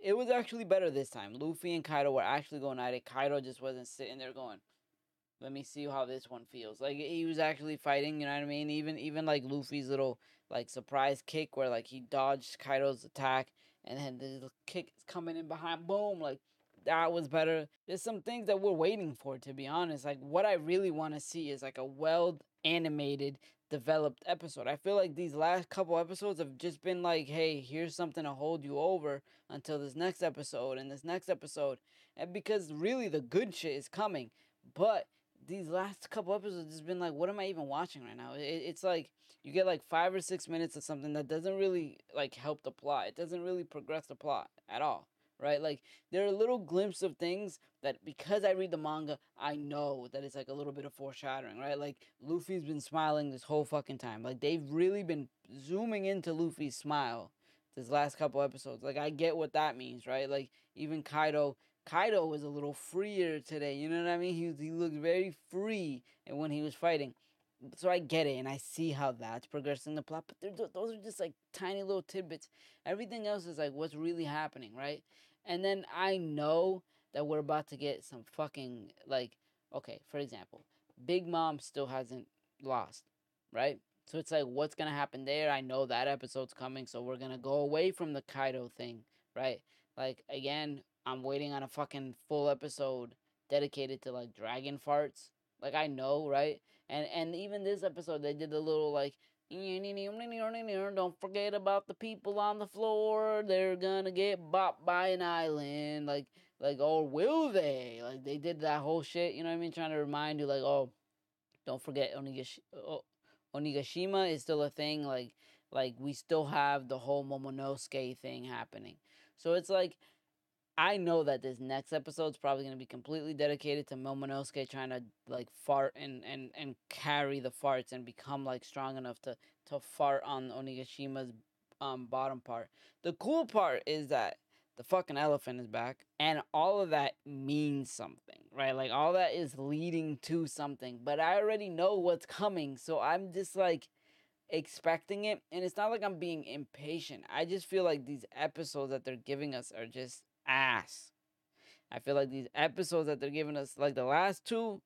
It was actually better this time. Luffy and Kaido were actually going at it. Kaido just wasn't sitting there going, let me see how this one feels. Like, he was actually fighting, you know what I mean? Even like, Luffy's little, like, surprise kick where, like, he dodged Kaido's attack and then the little kick is coming in behind. Boom! Like, that was better. There's some things that we're waiting for, to be honest. Like, what I really want to see is, like, a well-animated, developed episode. I feel like these last couple episodes have just been like, hey, here's something to hold you over until this next episode and this next episode. And because, really, the good shit is coming. But these last couple episodes has been like, what am I even watching right now? It's like, you get like 5 or 6 minutes of something that doesn't really, like, help the plot. It doesn't really progress the plot at all, right? Like, there are little glimpses of things that, because I read the manga, I know that it's like a little bit of foreshadowing, right? Like, Luffy's been smiling this whole fucking time. Like, they've really been zooming into Luffy's smile this last couple episodes. Like, I get what that means, right? Like, even Kaido was a little freer today, you know what I mean? He looked very free when he was fighting. So I get it, and I see how that's progressing the plot, but those are just, like, tiny little tidbits. Everything else is, like, what's really happening, right? And then I know that we're about to get some fucking, like, okay, for example, Big Mom still hasn't lost, right? So it's like, what's going to happen there? I know that episode's coming, so we're going to go away from the Kaido thing, right? Like, again, I'm waiting on a fucking full episode dedicated to, like, dragon farts. Like, I know, right? And even this episode, they did the little, like, don't forget about the people on the floor. They're gonna get bopped by an island. Like, or will they? Like, they did that whole shit, you know what I mean? Trying to remind you, like, oh, don't forget Onigashima is still a thing. Like, we still have the whole Momonosuke thing happening. So it's like, I know that this next episode's probably going to be completely dedicated to Momonosuke trying to, like, fart and carry the farts and become, like, strong enough to fart on Onigashima's bottom part. The cool part is that the fucking elephant is back, and all of that means something, right? Like, all that is leading to something, but I already know what's coming, so I'm just, like, expecting it, and it's not like I'm being impatient. I just feel like these episodes that they're giving us are just ass. I feel like these episodes that they're giving us, like the last two,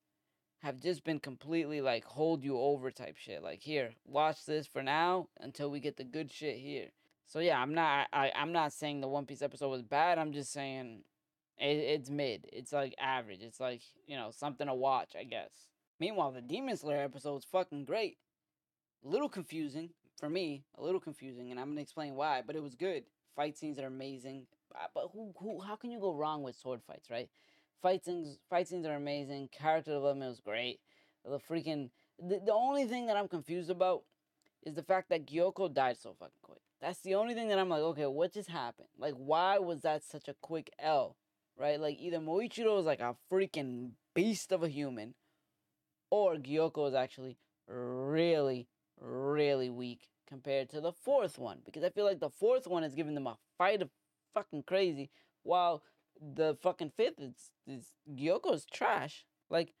have just been completely, like, hold you over type shit. Like, here, watch this for now until we get the good shit here. So yeah, I'm not saying the One Piece episode was bad. I'm just saying it's mid. It's like average. It's like, you know, something to watch, I guess. Meanwhile, the Demon Slayer episode was fucking great. A little confusing for me, and I'm gonna explain why. But it was good. Fight scenes are amazing. But how can you go wrong with sword fights, right? Fight scenes are amazing. Character development was great. The only thing that I'm confused about is the fact that Gyokko died so fucking quick. That's the only thing that I'm like, okay, what just happened? Like, why was that such a quick L, right? Like, either Muichiro is like a freaking beast of a human, or Gyokko is actually really, really weak compared to the fourth one. Because I feel like the fourth one is giving them a fight of fucking crazy, while the fucking fifth is Gyokko's trash. Like,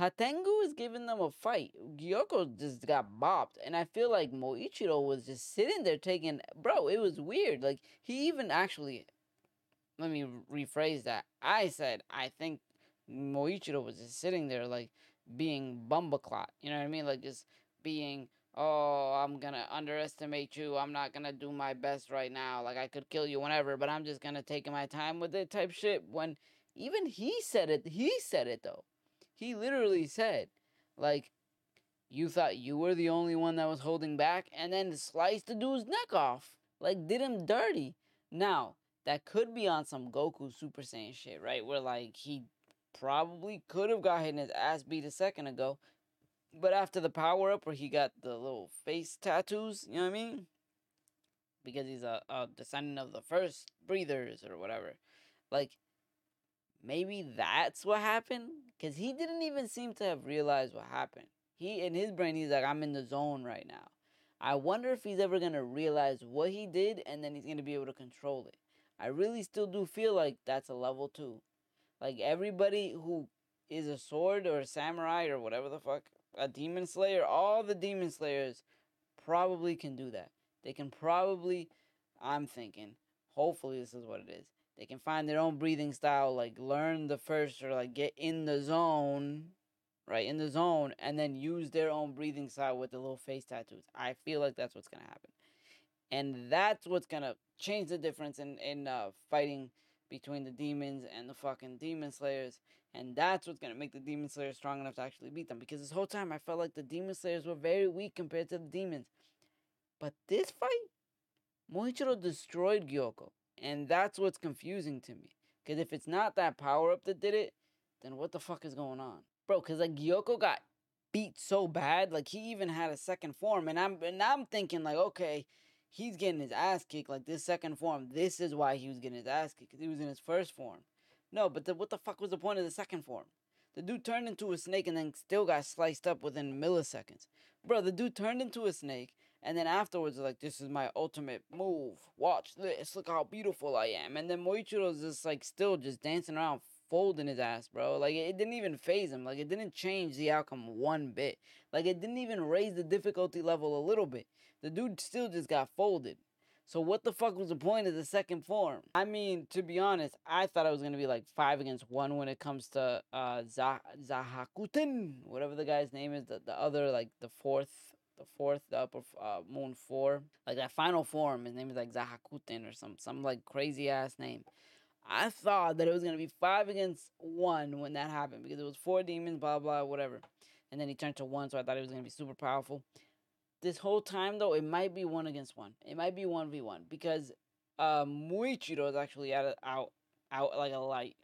Hantengu is giving them a fight. Gyokko just got bopped, and I feel like Muichiro was just sitting there taking, bro, it was weird. Like, he even actually, let me rephrase that. I said, I think Muichiro was just sitting there, like, being bumbaclot, you know what I mean? Like, just being, oh, I'm gonna underestimate you. I'm not gonna do my best right now. Like, I could kill you whenever, but I'm just gonna take my time with it type shit. When even he said it, though. He literally said, like, you thought you were the only one that was holding back, and then sliced the dude's neck off. Like, did him dirty. Now, that could be on some Goku Super Saiyan shit, right? Where, like, he probably could have got hit in his ass beat a second ago. But after the power-up where he got the little face tattoos, you know what I mean? because he's a descendant of the first breathers or whatever. Like, maybe that's what happened? Because he didn't even seem to have realized what happened. He, in his brain, he's like, I'm in the zone right now. I wonder if he's ever going to realize what he did, and then he's going to be able to control it. I really still do feel like that's a level 2. Like, everybody who is a sword or a samurai or whatever the fuck, a demon slayer, all the demon slayers probably can do that. They can probably, I'm thinking, hopefully this is what it is. They can find their own breathing style, like learn the first or like get in the zone, right? In the zone, and then use their own breathing style with the little face tattoos. I feel like that's what's going to happen. And that's what's going to change the difference in fighting between the demons and the fucking demon slayers. And that's what's going to make the demon slayers strong enough to actually beat them. Because this whole time I felt like the demon slayers were very weak compared to the demons. But this fight, Muichiro destroyed Gyokko. And that's what's confusing to me. Because if it's not that power-up that did it, then what the fuck is going on? Bro, because, like, Gyokko got beat so bad, like, he even had a second form. And I'm thinking, like, okay, he's getting his ass kicked. Like, this second form, this is why he was getting his ass kicked. Because he was in his first form. No, but what the fuck was the point of the second form? The dude turned into a snake and then still got sliced up within milliseconds. Bro, the dude turned into a snake. And then afterwards, like, this is my ultimate move. Watch this. Look how beautiful I am. And then Muichiro's just, like, still just dancing around, folding his ass, bro. Like, it didn't even faze him. Like, it didn't change the outcome one bit. Like, it didn't even raise the difficulty level a little bit. The dude still just got folded. So what the fuck was the point of the second form? I mean, to be honest, I thought I was going to be, like, 5 against 1 when it comes to Zohakuten, whatever the guy's name is, the other, like, the fourth, the upper moon 4, like that final form. His name is like Zohakuten or some like crazy ass name. I thought that it was gonna be 5 against 1 when that happened because it was 4 demons, blah blah whatever, and then he turned to 1, so I thought it was gonna be super powerful. This whole time though, it might be 1 against 1. It might be 1v1 because Muichiro is actually out like a light.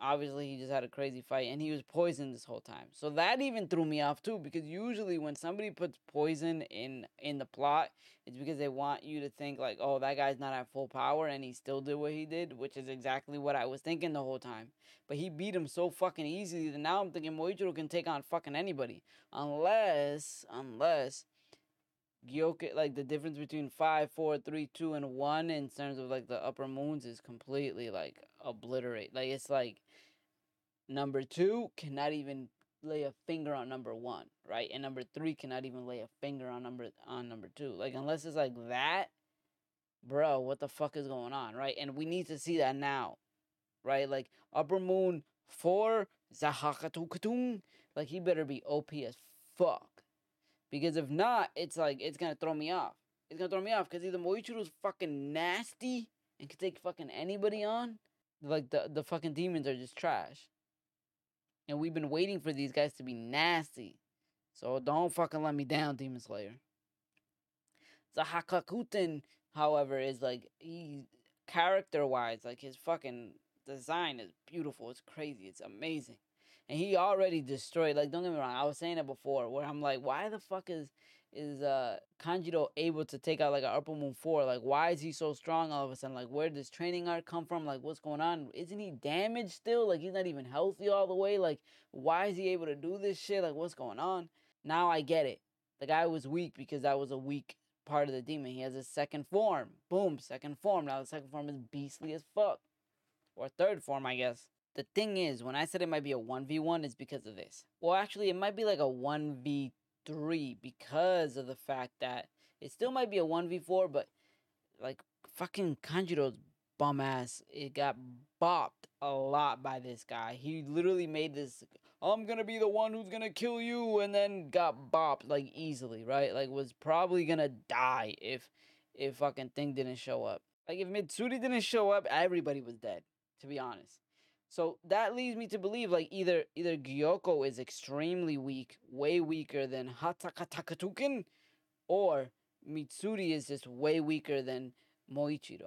Obviously, he just had a crazy fight, and he was poisoned this whole time. So that even threw me off, too, because usually when somebody puts poison in the plot, it's because they want you to think, like, oh, that guy's not at full power, and he still did what he did, which is exactly what I was thinking the whole time. But he beat him so fucking easily that now I'm thinking Muichiro can take on fucking anybody. Unless Gyokko, like, the difference between 5, 4, 3, 2, and 1 in terms of, like, the upper moons is completely, like, obliterate. Like, it's like number 2 cannot even lay a finger on number 1, right? And number 3 cannot even lay a finger on number 2. Like, unless it's like that, bro, what the fuck is going on, right? And we need to see that now, right? Like, upper moon 4, Zohakuten, like, he better be OP as fuck. Because if not, it's like, it's going to throw me off. It's going to throw me off because either Muichiro's fucking nasty and can take fucking anybody on. Like, the fucking demons are just trash. And we've been waiting for these guys to be nasty. So don't fucking let me down, Demon Slayer. Zohakuten, however, is like, he, character-wise, like, his fucking design is beautiful. It's crazy. It's amazing. And he already destroyed, like, don't get me wrong, I was saying that before, where I'm like, why the fuck is Tanjiro able to take out, like, an upper moon 4? Like, why is he so strong all of a sudden? Like, where does training art come from? Like, what's going on? Isn't he damaged still? Like, he's not even healthy all the way? Like, why is he able to do this shit? Like, what's going on? Now I get it. The guy was weak because that was a weak part of the demon. He has a second form. Boom, second form. Now the second form is beastly as fuck. Or third form, I guess. The thing is, when I said it might be a 1v1, it's because of this. Well, actually, it might be like a 1v3 because of the fact that it still might be a 1v4, but, like, fucking Tanjiro's bum ass, it got bopped a lot by this guy. He literally made this, I'm gonna be the one who's gonna kill you, and then got bopped, like, easily, right? Like, was probably gonna die if fucking thing didn't show up. Like, if Mitsuri didn't show up, everybody was dead, to be honest. So that leads me to believe, like, either Gyokko is extremely weak, way weaker than Hatakatakatukun, or Mitsuri is just way weaker than Muichiro.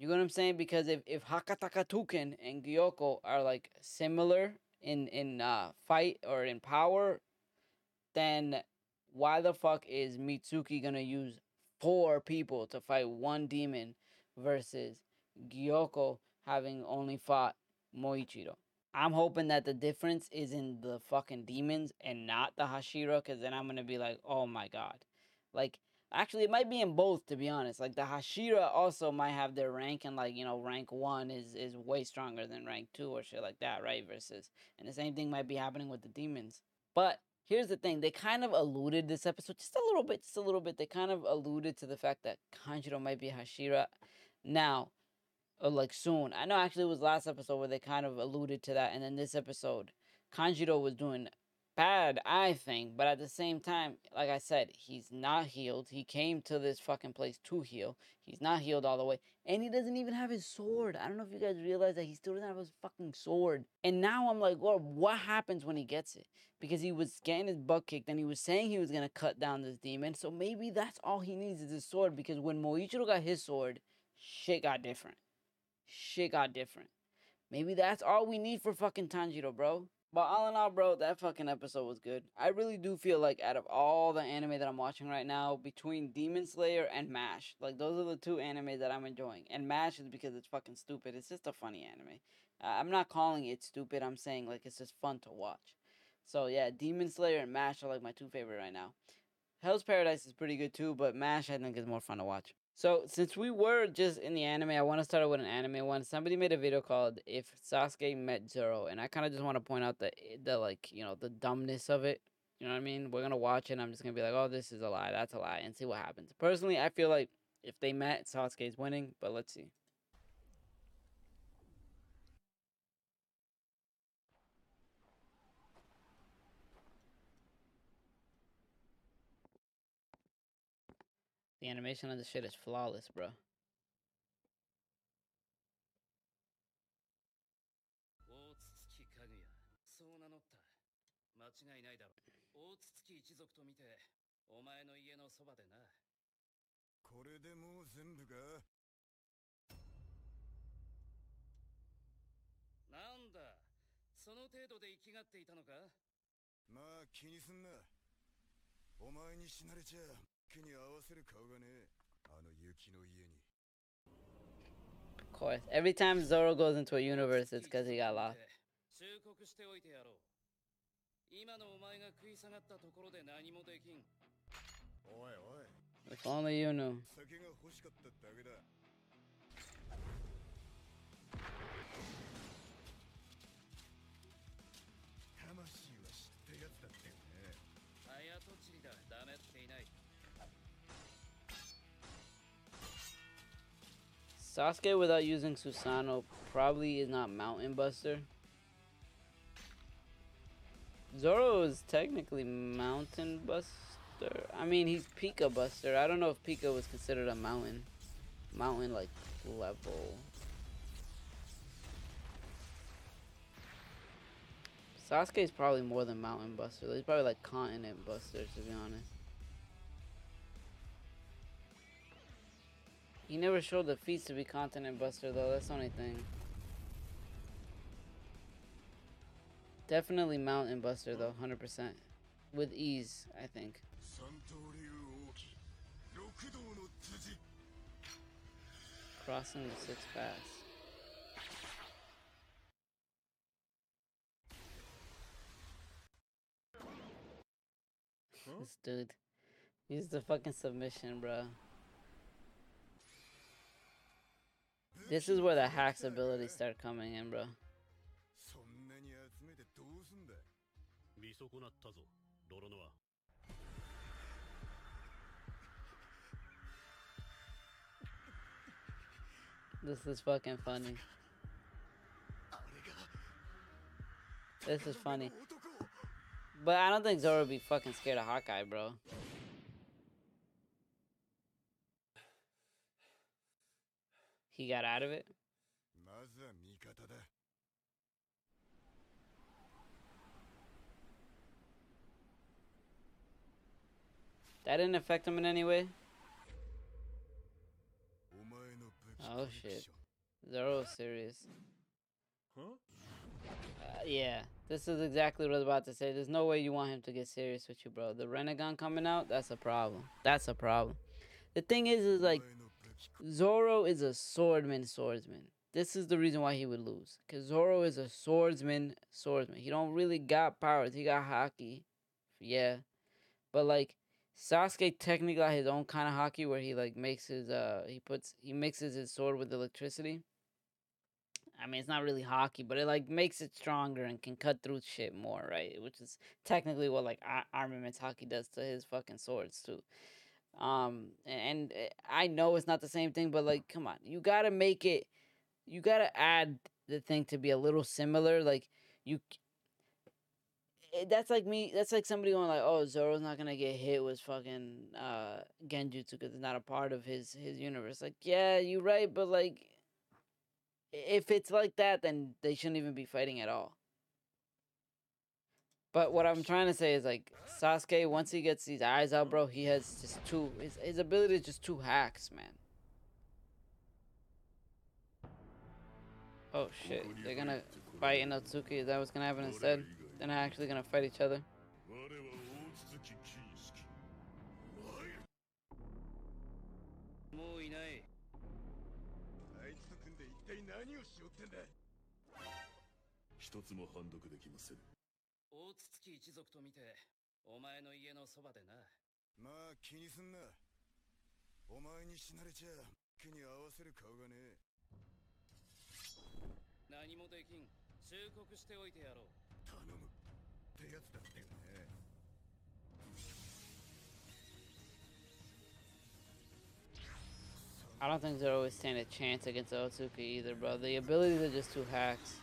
You know what I'm saying? Because if Hatakatakatukun and Gyokko are, like, similar in fight or in power, then why the fuck is Mitsuki gonna use 4 people to fight one demon versus Gyokko having only fought Muichiro. I'm hoping that the difference is in the fucking demons and not the Hashira, because then I'm going to be like, oh my god. Like, actually, it might be in both, to be honest. Like, the Hashira also might have their rank, and, like, you know, rank 1 is way stronger than rank 2 or shit like that, right? Versus, and the same thing might be happening with the demons. But here's the thing. They kind of alluded this episode just a little bit. They kind of alluded to the fact that Tanjiro might be Hashira now, or, like, soon. I know, actually, it was last episode where they kind of alluded to that, and then this episode, Tanjiro was doing bad, I think, but at the same time, like I said, he's not healed. He came to this fucking place to heal. He's not healed all the way, and he doesn't even have his sword. I don't know if you guys realize that he still doesn't have his fucking sword. And now I'm like, well, what happens when he gets it? Because he was getting his butt kicked, and he was saying he was gonna cut down this demon, so maybe that's all he needs is his sword, because when Muichiro got his sword, shit got different. Maybe that's all we need for fucking Tanjiro, bro. But all in all, bro, that fucking episode was good. I really do feel like out of all the anime that I'm watching right now, between Demon Slayer and Mash, like, those are the 2 anime that I'm enjoying. And Mash is because it's fucking stupid. It's just a funny anime. I'm not calling it stupid. I'm saying, like, it's just fun to watch. So, yeah, Demon Slayer and Mash are, like, my 2 favorite right now. Hell's Paradise is pretty good, too, but Mash, I think, is more fun to watch. So, since we were just in the anime, I want to start out with an anime one. Somebody made a video called If Sasuke Met Zoro, and I kind of just want to point out the like, you know, the dumbness of it. You know what I mean? We're going to watch it, and I'm just going to be like, oh, this is a lie, that's a lie, and see what happens. Personally, I feel like if they met, Sasuke's winning, but let's see. The animation on this shit is flawless, bro. Of course, every time Zoro goes into a universe, it's because he got lost. If only you knew. Sasuke without using Susanoo probably is not Mountain Buster. Zoro is technically Mountain Buster. I mean, he's Pika Buster. I don't know if Pika was considered a mountain like level. Sasuke is probably more than Mountain Buster. He's probably like Continent Buster, to be honest. He never showed the feats to be Continent Buster, though. That's the only thing. Definitely Mountain Buster, though. 100%. With ease, I think. Crossing the 6 pass. Huh? This dude. Use the fucking submission, bro. This is where the hacks abilities start coming in, bro. This is fucking funny. This is funny. But I don't think Zoro would be fucking scared of Hawkeye, bro. He got out of it. That didn't affect him in any way. Oh shit. Zoro's serious. Huh? Yeah, this is exactly what I was about to say. There's no way you want him to get serious with you, bro. The Rinnegan coming out, that's a problem. The thing is like, Zoro is a swordsman. This is the reason why he would lose. Because Zoro is a swordsman. He don't really got powers. He got haki. Yeah. But like, Sasuke technically got his own kind of haki where he like makes his he mixes his sword with electricity. I mean, it's not really haki, but it like makes it stronger and can cut through shit more, right? Which is technically what like armaments haki does to his fucking swords too. And I know it's not the same thing, but like, come on, you gotta make it. You gotta add the thing to be a little similar. Like you. That's like me. That's like somebody going like, "Oh, Zoro's not gonna get hit with fucking Genjutsu because it's not a part of his universe." Like, yeah, you're right, but like, if it's like that, then they shouldn't even be fighting at all. But what I'm trying to say is like, Sasuke, once he gets these eyes out, bro, he has just two. His ability is just two hacks, man. Oh shit! They're gonna fight in Otsuki. Is that what's gonna happen instead? They're not actually gonna fight each other. I don't think they're always stand a chance against Otsuki either, bro. The abilities are just two hacks.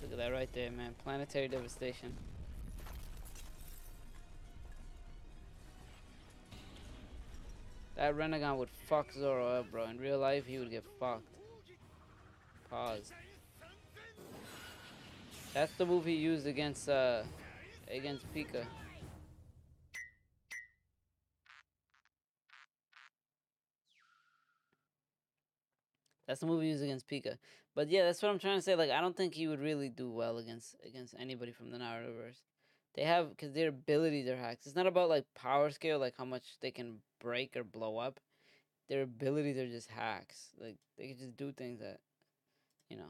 Look at that right there, man. Planetary devastation. That Rinnegan would fuck Zoro up, bro. In real life, he would get fucked. Pause. That's the move he used against Pika. But yeah, that's what I'm trying to say. Like, I don't think he would really do well against anybody from the Narutoverse. They have, because their abilities are hacks. It's not about, like, power scale, like, how much they can break or blow up. Their abilities are just hacks. Like, they can just do things that, you know.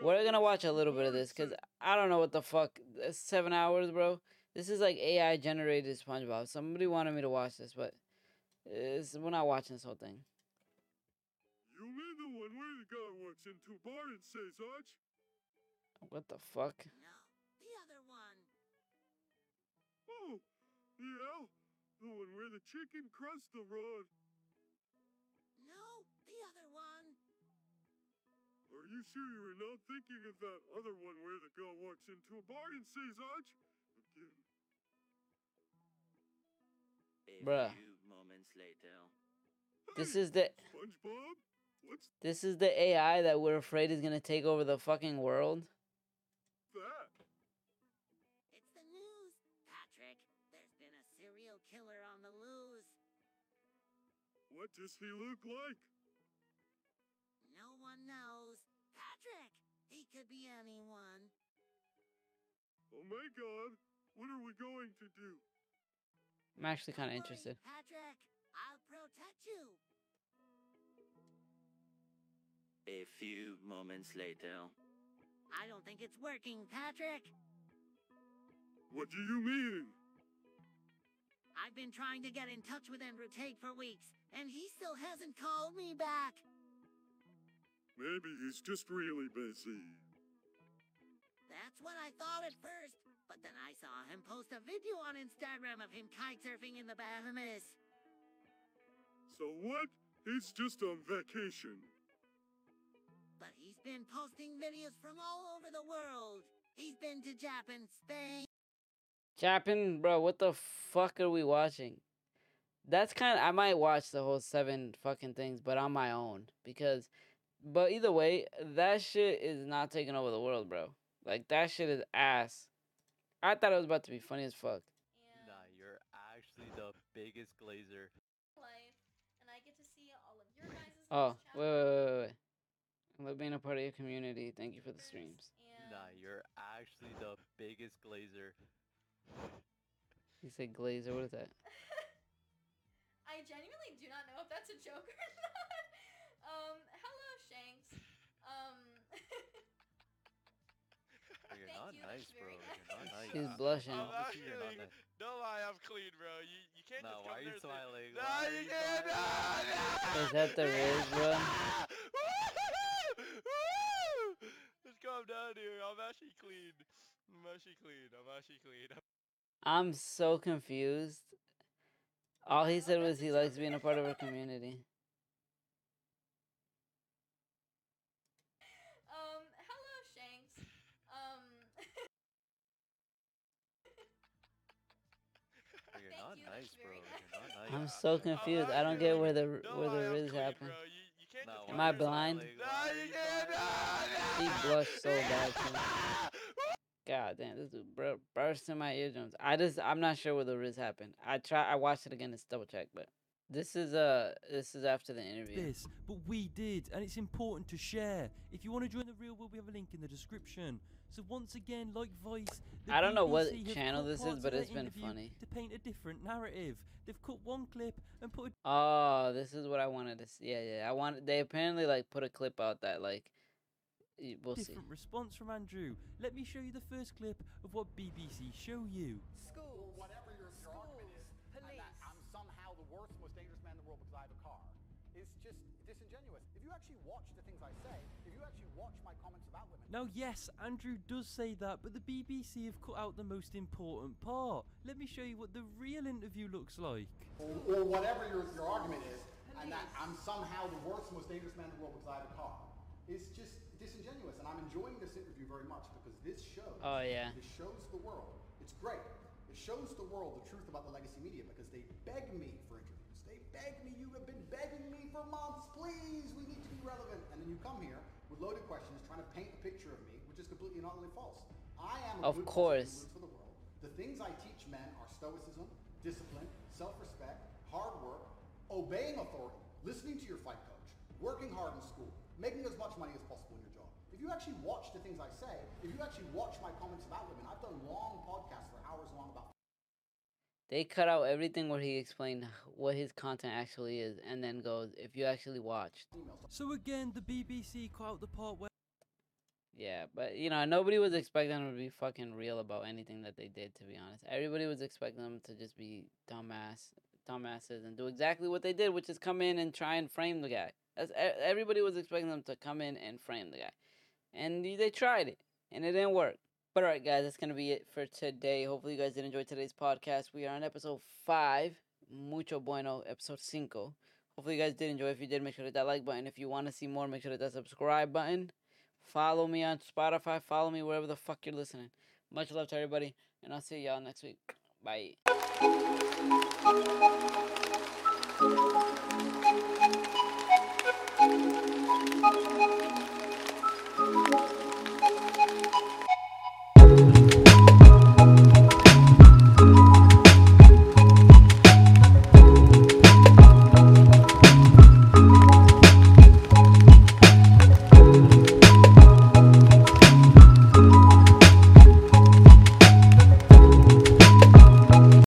We're gonna watch a little bit of this, because I don't know what the fuck. That's 7 hours, bro. This is, like, AI-generated SpongeBob. Somebody wanted me to watch this, but we're not watching this whole thing. You mean the one where the guy walks into a bar and says, "Arch?" What the fuck? Oh, yeah, the one where the chicken crossed the road. No, the other one. Are you sure you were not thinking of that other one where the girl walks into a bar and says, "Arch?" Again. Bruh. A few moments later. This is the SpongeBob? This is the AI that we're afraid is gonna take over the fucking world. What does he look like? No one knows. Patrick! He could be anyone. Oh my god, what are we going to do? I'm actually kind of interested. Patrick, I'll protect you. A few moments later. I don't think it's working, Patrick. What do you mean? I've been trying to get in touch with Andrew Tate for weeks, and he still hasn't called me back. Maybe he's just really busy. That's what I thought at first, but then I saw him post a video on Instagram of him kitesurfing in the Bahamas. So what? He's just on vacation. But he's been posting videos from all over the world. He's been to Japan, Spain. Japan, bro, what the fuck are we watching? That's kind of, I might watch the whole seven fucking things, but on my own, because, but either way, that shit is not taking over the world, bro. Like, that shit is ass. I thought it was about to be funny as fuck. Yeah. Nah, you're actually the biggest glazer. Life, and I get to see all of your guys' wait. Love being a part of your community. Thank you for the streams. Nah, you're actually the biggest glazer. You said glazer? What is that? I genuinely do not know if that's a joke or not. Hello, Shanks. You're not nice, bro. You're not nice. He's blushing. I'm actually, don't lie, I'm clean, bro. You can't just come there. Why are you smiling? No, you can't. Is that the rage, bro? Come down here. I'm actually clean. I'm so confused. All he said was he likes being a part of our community. Hello, Shanks. You're not nice, bro. You're not nice. I'm so confused. I don't get where the riz happened. No, am I blind? No, he blushed so bad. God damn, this dude burst in my eardrums. I'm not sure where the riz happened. I watched it again to double check, but this is after the interview. This, but we did, and it's important to share. If you want to join the real world, we have a link in the description. So once again, like Vice, I don't know what channel this is, but it's been funny. To paint a different narrative, they've cut one clip and put. Oh, this is what I wanted to see. Yeah. They apparently put a clip out that we'll see. Different response from Andrew. Let me show you the first clip of what BBC show you. Schools, whatever your argument is, police. I'm somehow the worst, most dangerous man in the world because I have a car. It's just disingenuous. If you actually watch the things I say, if you actually watch my comments about women... Now, yes, Andrew does say that, but the BBC have cut out the most important part. Let me show you what the real interview looks like. Or whatever your argument is, and that I'm somehow the worst, most dangerous man in the world because I have a car. It's just disingenuous, and I'm enjoying this interview very much because this shows... Oh, yeah. It shows the world. It's great. It shows the world the truth about the legacy media because they beg me for interviews. They beg me. You have been begging me for months. Please, we need to be relevant. And then you come here with loaded questions trying to paint a picture of me, which is completely and utterly false. I am a good person for the world. The things I teach men are stoicism, discipline, self-respect, hard work, obeying authority, listening to your fight coach, working hard in school, making as much money as possible in your job. If you actually watch the things I say, if you actually watch my comments about women, I've done long podcasts for hours long about... They cut out everything where he explained what his content actually is, and then goes, if you actually watched. So again, the BBC cut out the part where... Yeah, but, nobody was expecting them to be fucking real about anything that they did, to be honest. Everybody was expecting them to just be dumbasses, and do exactly what they did, which is come in and try and frame the guy. Everybody was expecting them to come in and frame the guy. And they tried it, and it didn't work. But all right, guys, that's going to be it for today. Hopefully you guys did enjoy today's podcast. We are on episode 5, Mucho Bueno, episode 5. Hopefully you guys did enjoy. If you did, make sure to hit that like button. If you want to see more, make sure to hit that subscribe button. Follow me on Spotify. Follow me wherever the fuck you're listening. Much love to everybody, and I'll see y'all next week. Bye.